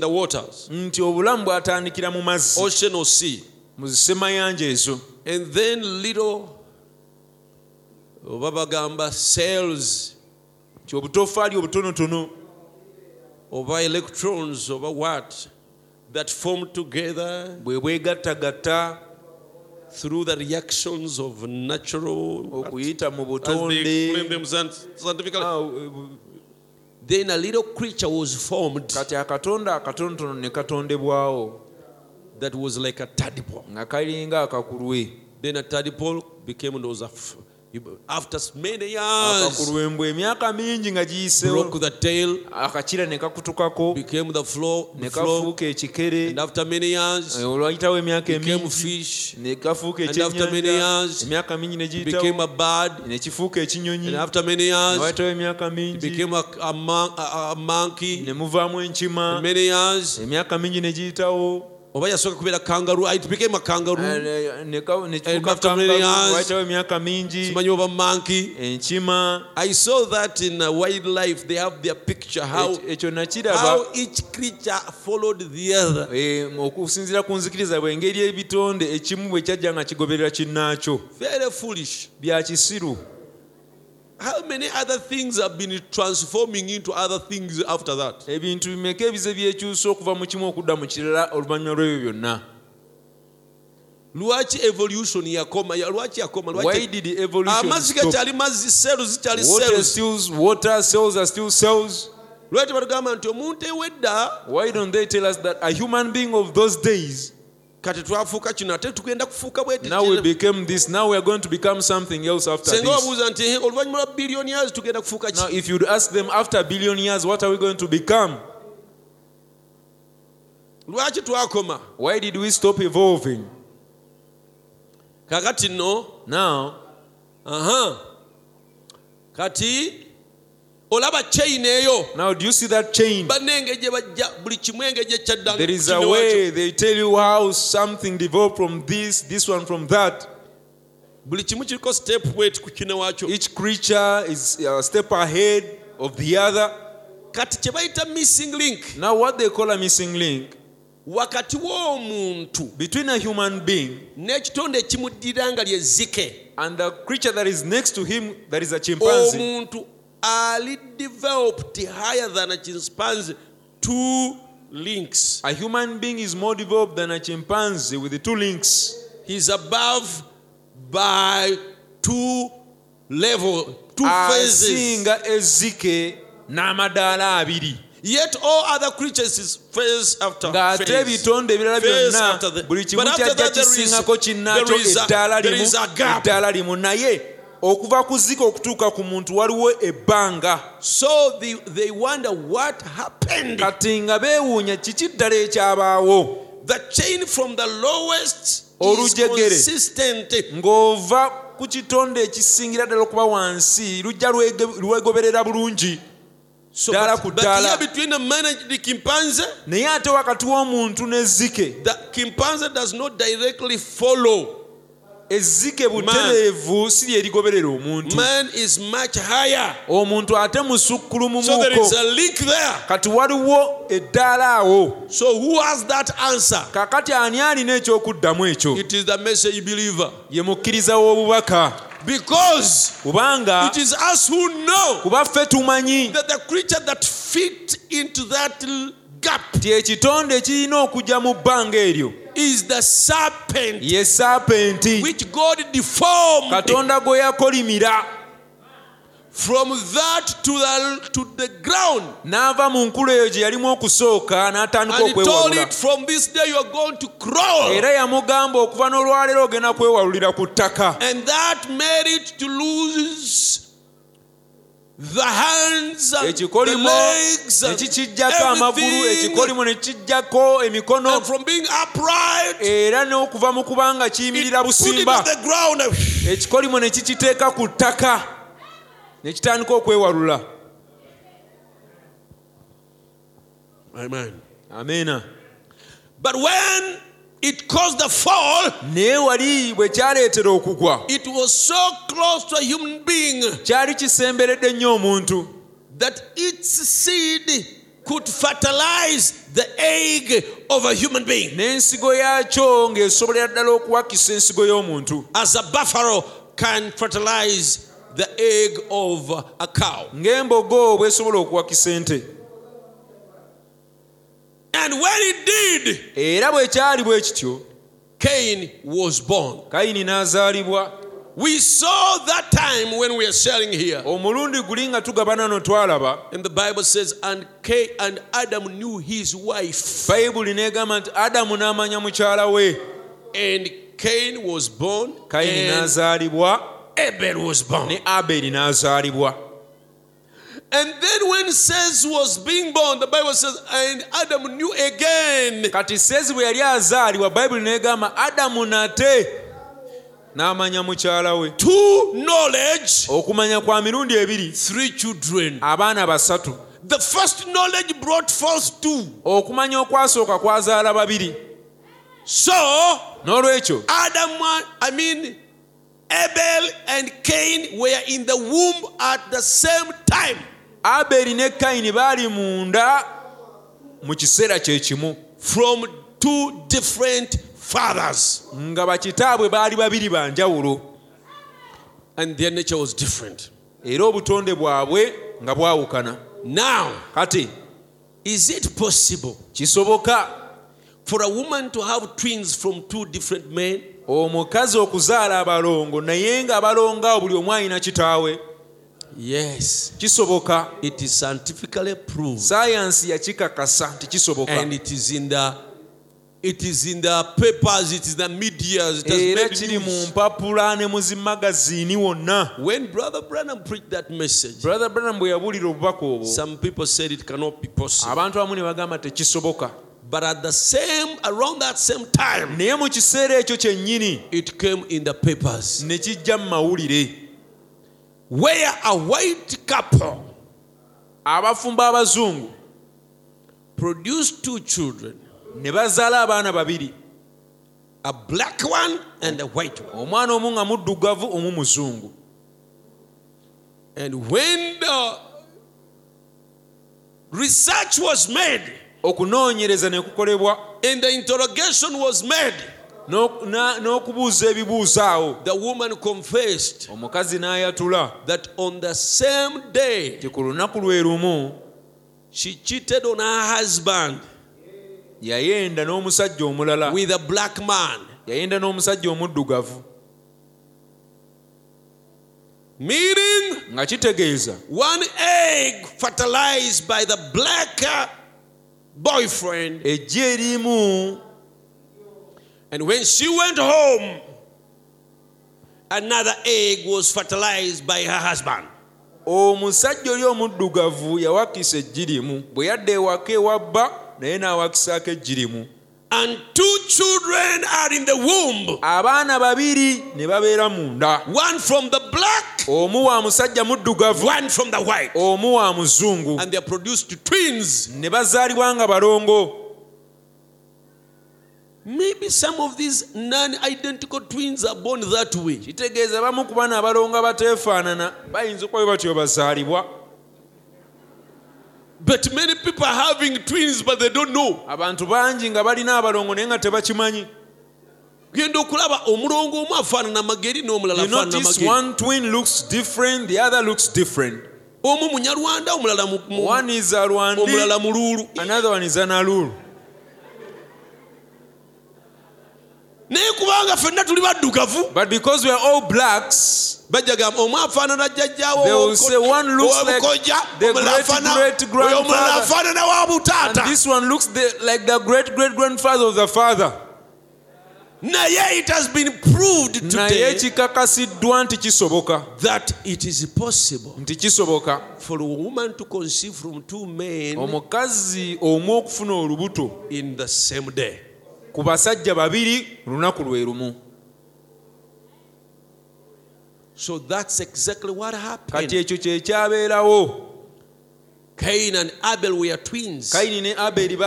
the waters, nti obulamu bwatandikira mu mazzi, ocean or sea, mu zisemayanja ezo. And then little obabagamba cells ky'obutofaali obutonotono oba electrons oba what that form together through the reactions of natural scientifically. Then a little creature was formed that was like a tadpole. Then a tadpole became those after many years, broke the tail, became the flow, and after many years, became fish, and after many years, became a bird, and after many years, became a monkey, and many years, it became a kangaroo. And after many years, a monkey. I saw that in wildlife, they have their picture how each creature followed the other. Very foolish. How many other things have been transforming into other things after that? Why did the evolution stop? Water cells are still cells. Why don't they tell us that a human being of those days, now we became this, now we are going to become something else after this. Now if you ask them after a billion years, what are we going to become? Why did we stop evolving? Now, now, do you see that chain? There is a way they tell you how something developed from this, this one from that. Each creature is a step ahead of the other. Missing link. Now, what they call a missing link between a human being and the creature that is next to him, that is a chimpanzee, developed higher than a chimpanzee, 2 links. A human being is more developed than a chimpanzee with the 2 links. He's above by 2 levels, 2 phases. Yet all other creatures is phase after phase. Phase after the, but after that there is a gap. So they wonder what happened. The chain from the lowest is consistent. So but here between the man and the chimpanzee, the chimpanzee does not directly follow. Man is much higher. So there is a link there. So who has that answer? It is the message believer. Because it is us who know that the creature that fit into that gap is the serpent, which God deformed from that to the ground. And he told it, from this day you are going to crawl. And that made it to lose the hands and the legs and everything. And from being upright, it put it on the ground. Amen. Amen. But when It caused the fall. It was so close to a human being that its seed could fertilize the egg of a human being as a buffalo can fertilize the egg of a cow. And when it did, Cain was born. We saw that time when we are sharing here. And the Bible says, and Cain and Adam knew his wife. And Cain was born. And Abel was born. And then when Seth was being born, the Bible says, and Adam knew again. Two knowledge, three children. The first knowledge brought forth two. So, Abel and Cain were in the womb at the same time. From two different fathers. And their nature was different. Now, is it possible for a woman to have twins from two different men? Yes, it is scientifically proved. Science and it is in the papers, it is the media, it is when Brother Branham preached that message, some people said it cannot be possible. But at the same, around that same time, it came in the papers. Where a white couple produced two children, a black one and a white one. And when the research was made and the interrogation was made, the woman confessed that on the same day she cheated on her husband with a black man. Meaning, one egg fertilized by the black boyfriend. And when she went home, another egg was fertilized by her husband. And two children are in the womb. One from the black, one from the white. And they produced twins. Maybe some of these non-identical twins are born that way. But many people are having twins, but they don't know. You notice one twin looks different, the other looks different. One is a Rwanda, another one is an Aluru. But because we are all blacks, they will say one looks like the great-great-grandfather, and this one looks like the great-great-grandfather of the father. It has been proved today that it is possible for a woman to conceive from two men in the same day. So that's exactly what happened. Cain and Abel were twins. And 4,000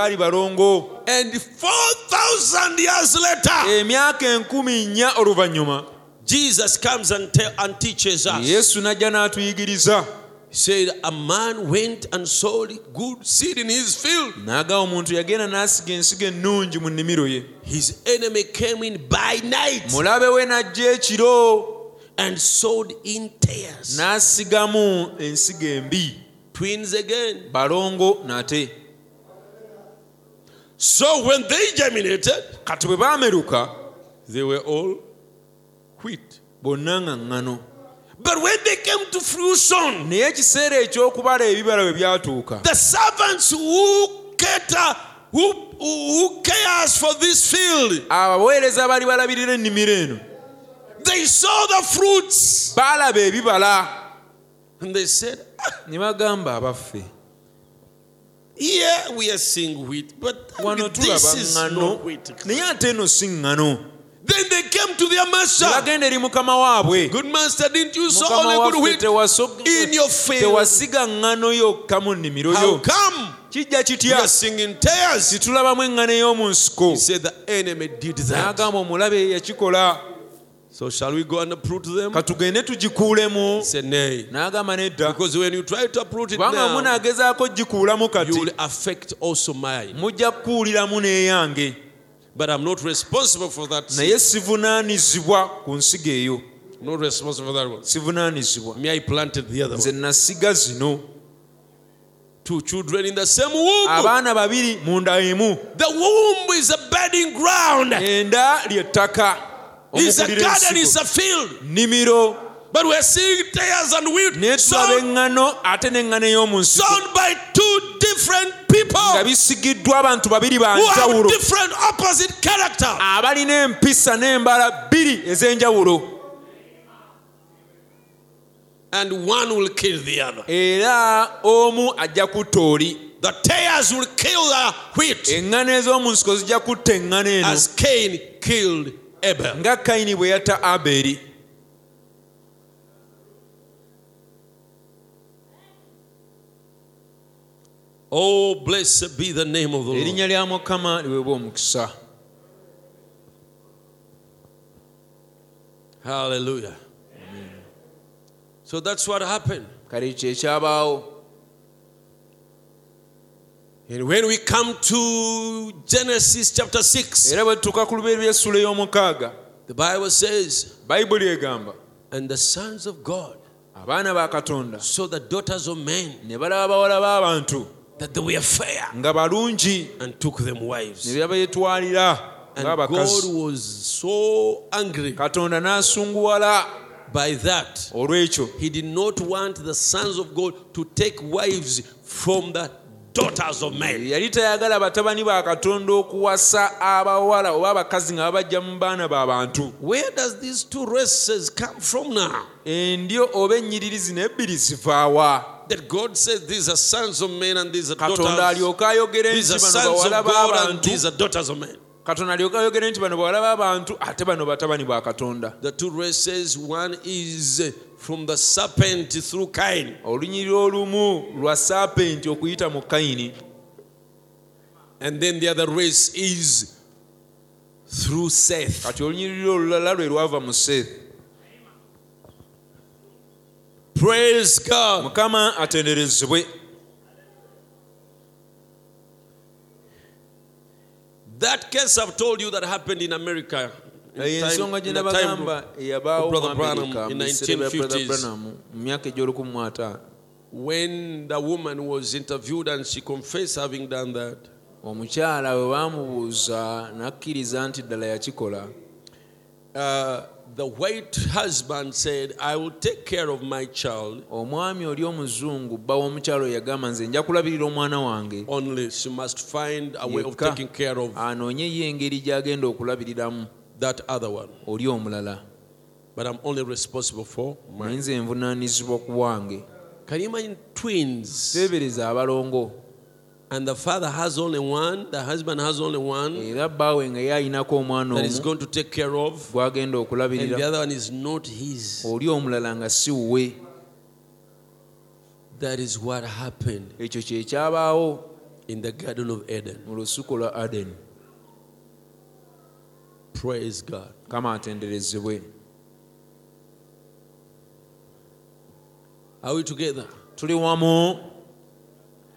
years later, Jesus comes and teaches us. He said, a man went and sowed good seed in his field. His enemy came in by night and sowed in tears. Twins again. So when they germinated, they were all wheat. But when they came to fruition, the servants who cares for this field, they saw the fruits. And they said, yeah, we are seeing wheat, but this is no wheat. Then they came to their master. Good master, didn't you sow only good wheat in your field? How come? We are singing tears. He said the enemy did that. So shall we go and uproot them? He said, nay. Because when you try to uproot it now, you will affect also mine. But I'm not responsible for that. I'm not responsible for that one. Me, I planted the other one. Two children in the same womb. The womb is a bedding ground. It's a garden, it's a field. But we're seeing tears and wheat sown by two different people who have different opposite character. And one will kill the other. The tares will kill the wheat as Cain killed Abel. Oh, blessed be the name of the Lord. Hallelujah. Amen. So that's what happened. And when we come to Genesis chapter 6, the Bible says, and the sons of God saw the daughters of men, that they were fair, and took them wives. And God was so angry by that. He did not want the sons of God to take wives from the daughters of men. Where does these two races come from now? That God says these are sons of men and these are daughters. These are sons of God and these are daughters of men. The two races, one is from the serpent through Cain, and then the other race is through Seth. Praise God. That case I've told you that happened in America. In the time Brother Branham in the 1950s. When the woman was interviewed and she confessed having done that. The white husband said, I will take care of my child. Only she must find a way of taking care of that other one. But I'm only responsible for mine. Can you imagine twins? And the father has only one, the husband has only one that is going to take care of, and the other one is not his. That is what happened in the Garden of Eden. Praise God. Are we together?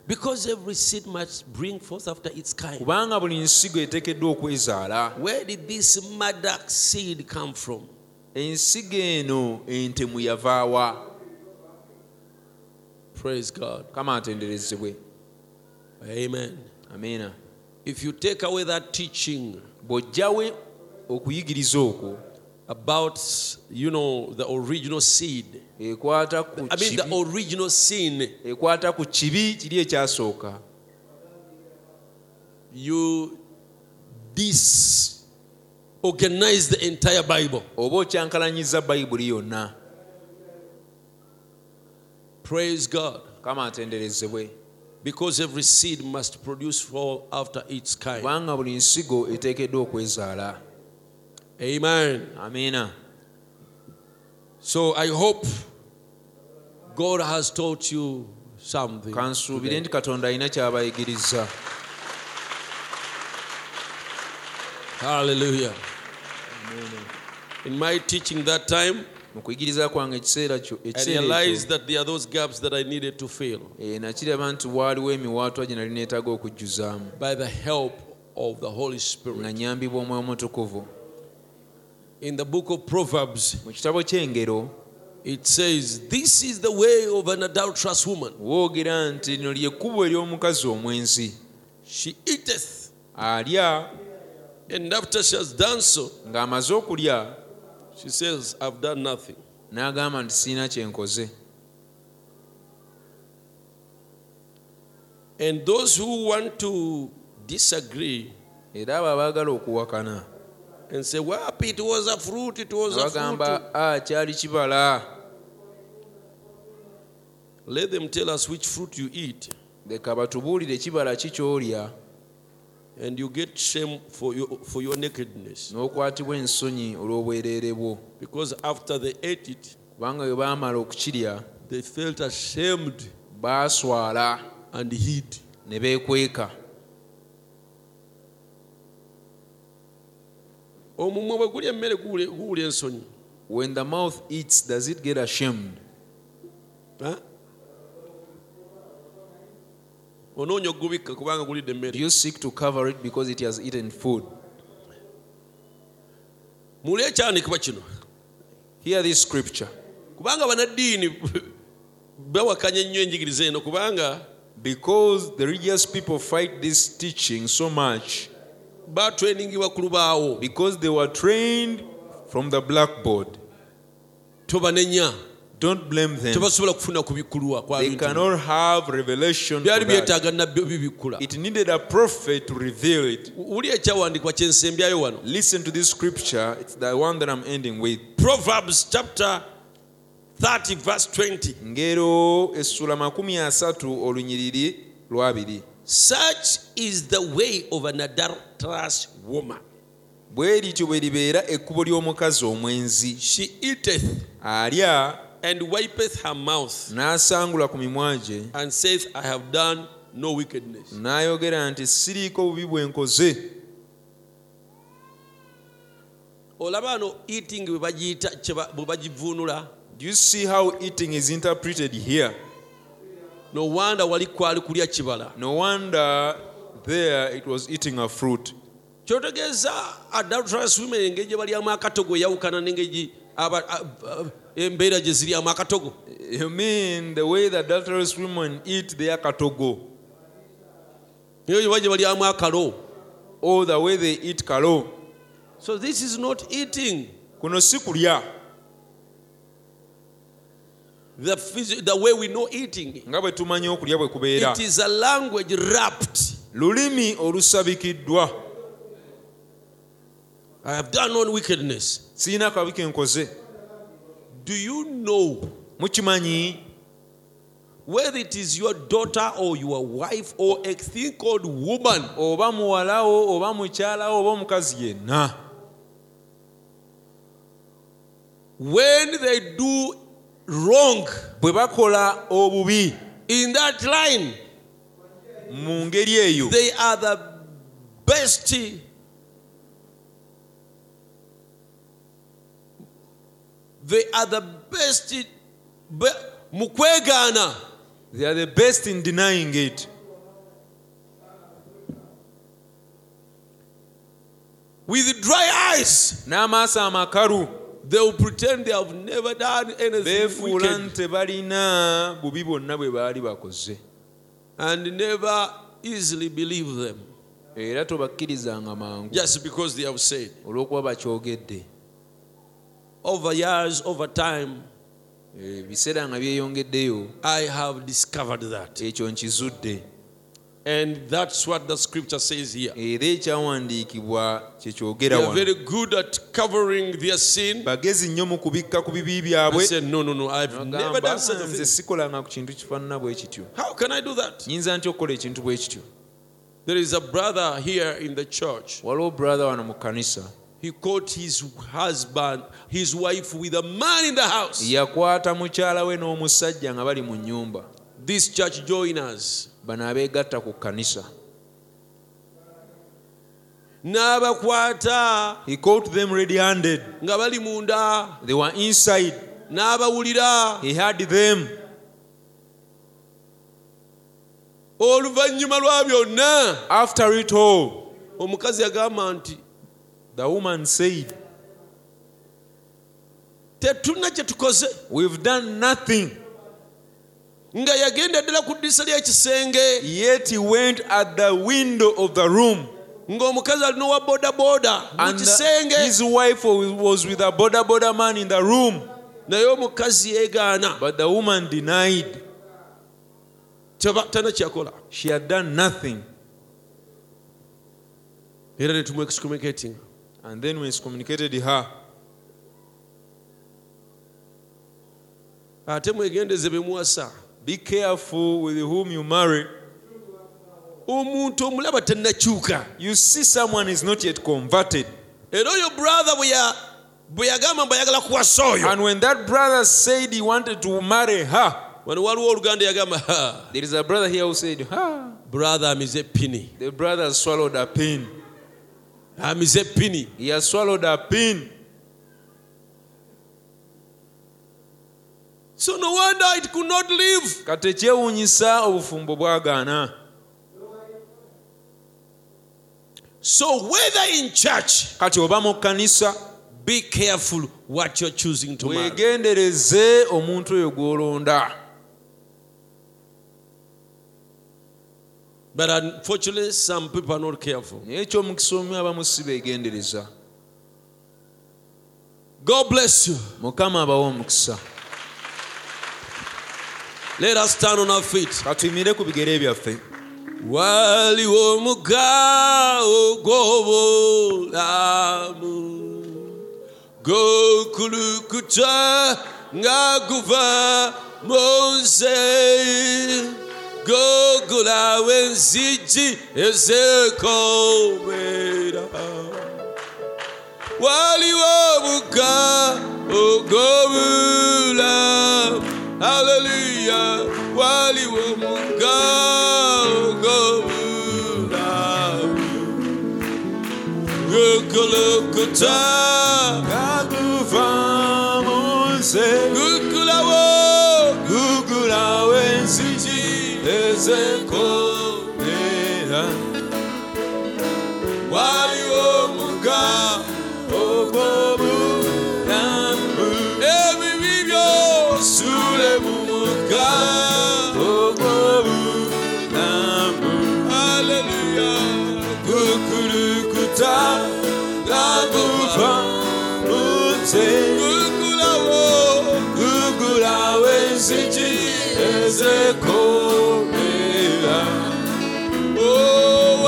Because every seed must bring forth after its kind. Where did this murdock seed come from? Praise God. Amen. Amen. If you take away that teaching about, you know, the original seed, the original sin, you disorganize the entire Bible. Praise God. Because every seed must produce forth after its kind. Amen. Amen. So I hope God has taught you something today. Hallelujah. Amen. In my teaching that time, I realized that there are those gaps that I needed to fill by the help of the Holy Spirit. In the book of Proverbs, it says, this is the way of an adulterous woman. She eateth, and after she has done so, she says, I've done nothing. And those who want to disagree and say, well, it was a fruit. Let them tell us which fruit you eat, and you get shame for your nakedness. Because after they ate it, they felt ashamed and hid. When the mouth eats, does it get ashamed? Huh? You seek to cover it because it has eaten food. Hear this scripture. Because the religious people fight this teaching so much, because they were trained from the blackboard. Don't blame them. They cannot have revelation. It needed a prophet to reveal it. Listen to this scripture. It's the one that I'm ending with. Proverbs chapter 30 verse 20. Such is the way of an adulterous woman. She eateth, and wipeth her mouth, and saith, I have done no wickedness. Do you see how eating is interpreted here? No wonder there it was eating a fruit. You mean the way the adulterous women eat their katogo? Oh, the way they eat karo. So this is not eating. The way we know eating. It is a language wrapped. I have done no wickedness. Do you know whether it is your daughter or your wife or a thing called woman? When they do wrong, In that line, they are the best mukwegana. They are the best in denying it. With dry eyes, they will pretend they have never done anything wicked, and never easily believe them, just because they have said. Over years, over time, I have discovered that. And that's what the scripture says here. They are very good at covering their sin. I said, no, I've never done such a thing. How can I do that? There is a brother here in the church. He caught his wife with a man in the house. This church joiners. He caught them ready-handed. They were inside. He had them. After it all, the woman said, "We've done nothing." Yet he went at the window of the room. And his wife was with a boda man in the room. But the woman denied. She had done nothing. And then we excommunicated her. Be careful with whom you marry. You see someone is not yet converted. And when that brother said he wanted to marry her, there is a brother here who said, "Brother, I'm a penny." The brother swallowed a pin. I'm a penny. He has swallowed a pin. So no wonder it could not live. So whether in church, be careful what you're choosing to marry. But unfortunately, some people are not careful. God bless you. Let us stand on our feet. Wali womuga ogobo lamu gokulukuta ngaguva monse gogula wenziji ezeko mera wali womuga ogobo lamu. Hallelujah. Wali womunga ogobula gukulukta gaguvamunse gukulawo gugulawenzi ezeko era wali womunga ogobula. Oh,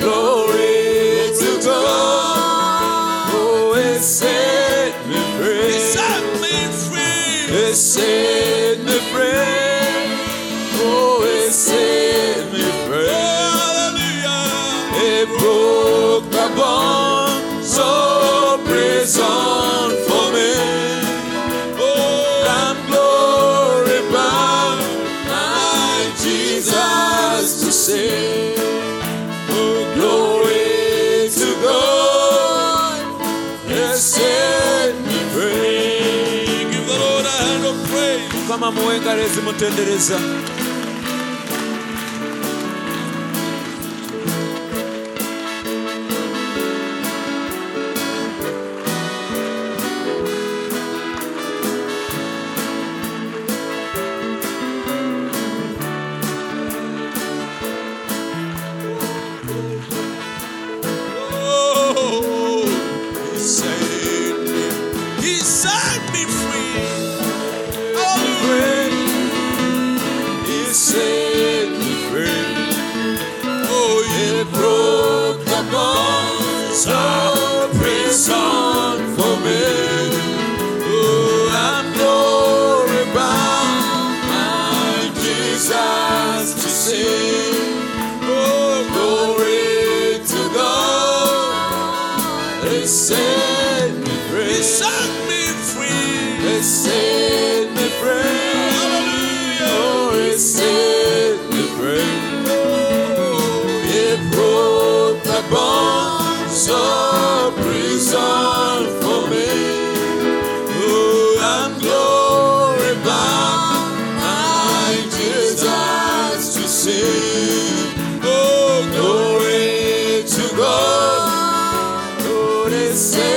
Glory to God, oh, it set me free. Oh, it set me free. Hallelujah. It broke the bonds of prison for me. Oh, I'm glorified, my Jesus to save. Oh, glory to God. It set me free. Kama muengarezi mutendereza. So praise on for me. Oh, I'm glorified, my Jesus to sing. Oh, glory to God. They set me free. They set me free. They set me free. Hallelujah. Oh, it set me free. Oh, it broke the bond. So prison for me. Oh, I'm glorified, my Jesus to sing. Oh, glory to God. Oh, they set me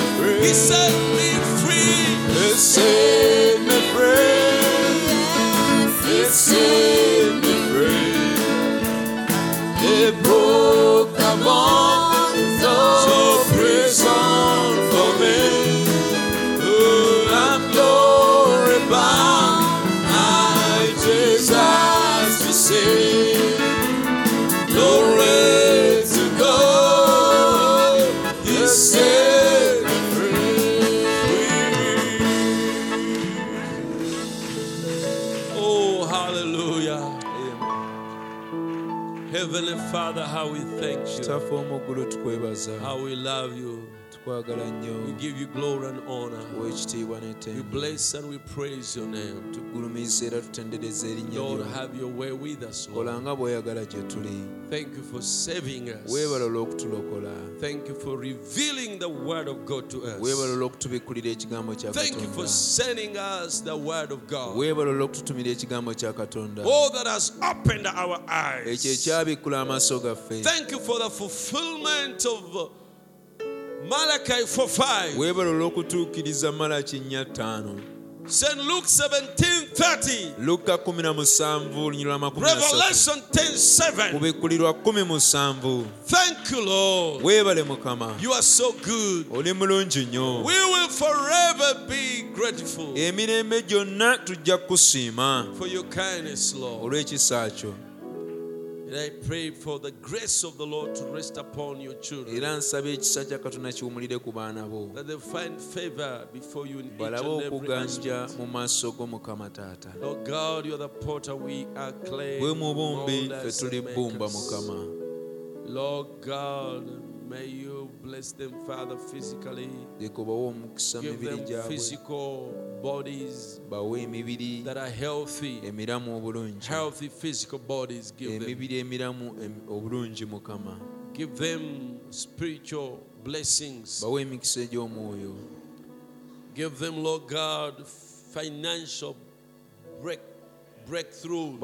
free. He set me free. They set me free. They set me free. They broke the bond. So prison for me. Oh, I'm glorified, I Jesus to sing. Glory to God, you set me free. Oh, hallelujah. Amen. Heavenly Father, how we thank you. How we love you. We give you glory and honor. We bless and we praise your name. Lord, have your way with us, Lord. Thank you for saving us. Thank you for revealing the word of God to us. Thank you for sending us the word of God. All that has opened our eyes. Thank you for the fulfillment of Malachi 4:5. St. Luke 17:30. Revelation 10:7. Thank you, Lord. You are so good. We will forever be grateful for your kindness, Lord. And I pray for the grace of the Lord to rest upon your children. That they find favor before you in each and every aspect. Lord God, you are the potter, we are clay. Lord God, may you bless them, Father, physically. Give them physical bodies that are healthy. Healthy physical bodies, give them. Give them spiritual blessings. Give them, Lord God, financial breakthrough,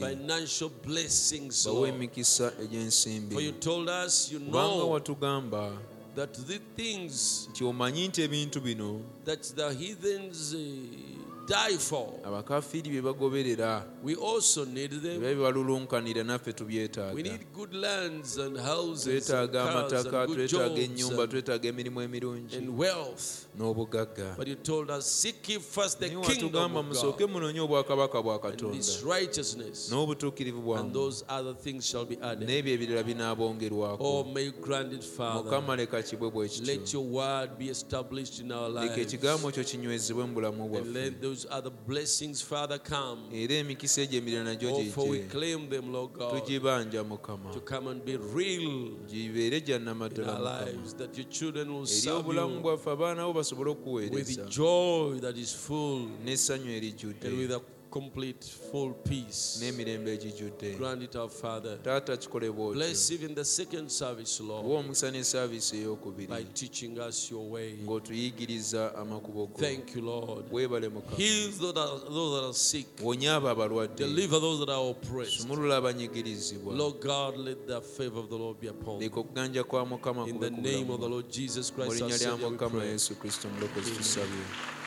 financial blessings, Lord. For you told us, you know, that the things that the heathens die for, we also need them. We need good lands and houses and cars and good jobs and wealth. But you told us, seek ye first the kingdom of God and His righteousness, and those other things shall be added. Oh, may you grant it, Father. Let your word be established in our lives. And let those other blessings, Father, come. Oh, for we claim them, Lord God, to come and be real in our lives, that your children will serve you with joy that is full and with a complete, full peace. Grant it, our Father. Bless even the second service, Lord, by teaching us your way. Thank you, Lord. Heal those that are sick. Deliver those that are oppressed. Lord God, let the favor of the Lord be upon you. In the name of the Lord Jesus Christ, our Savior, we pray. Amen.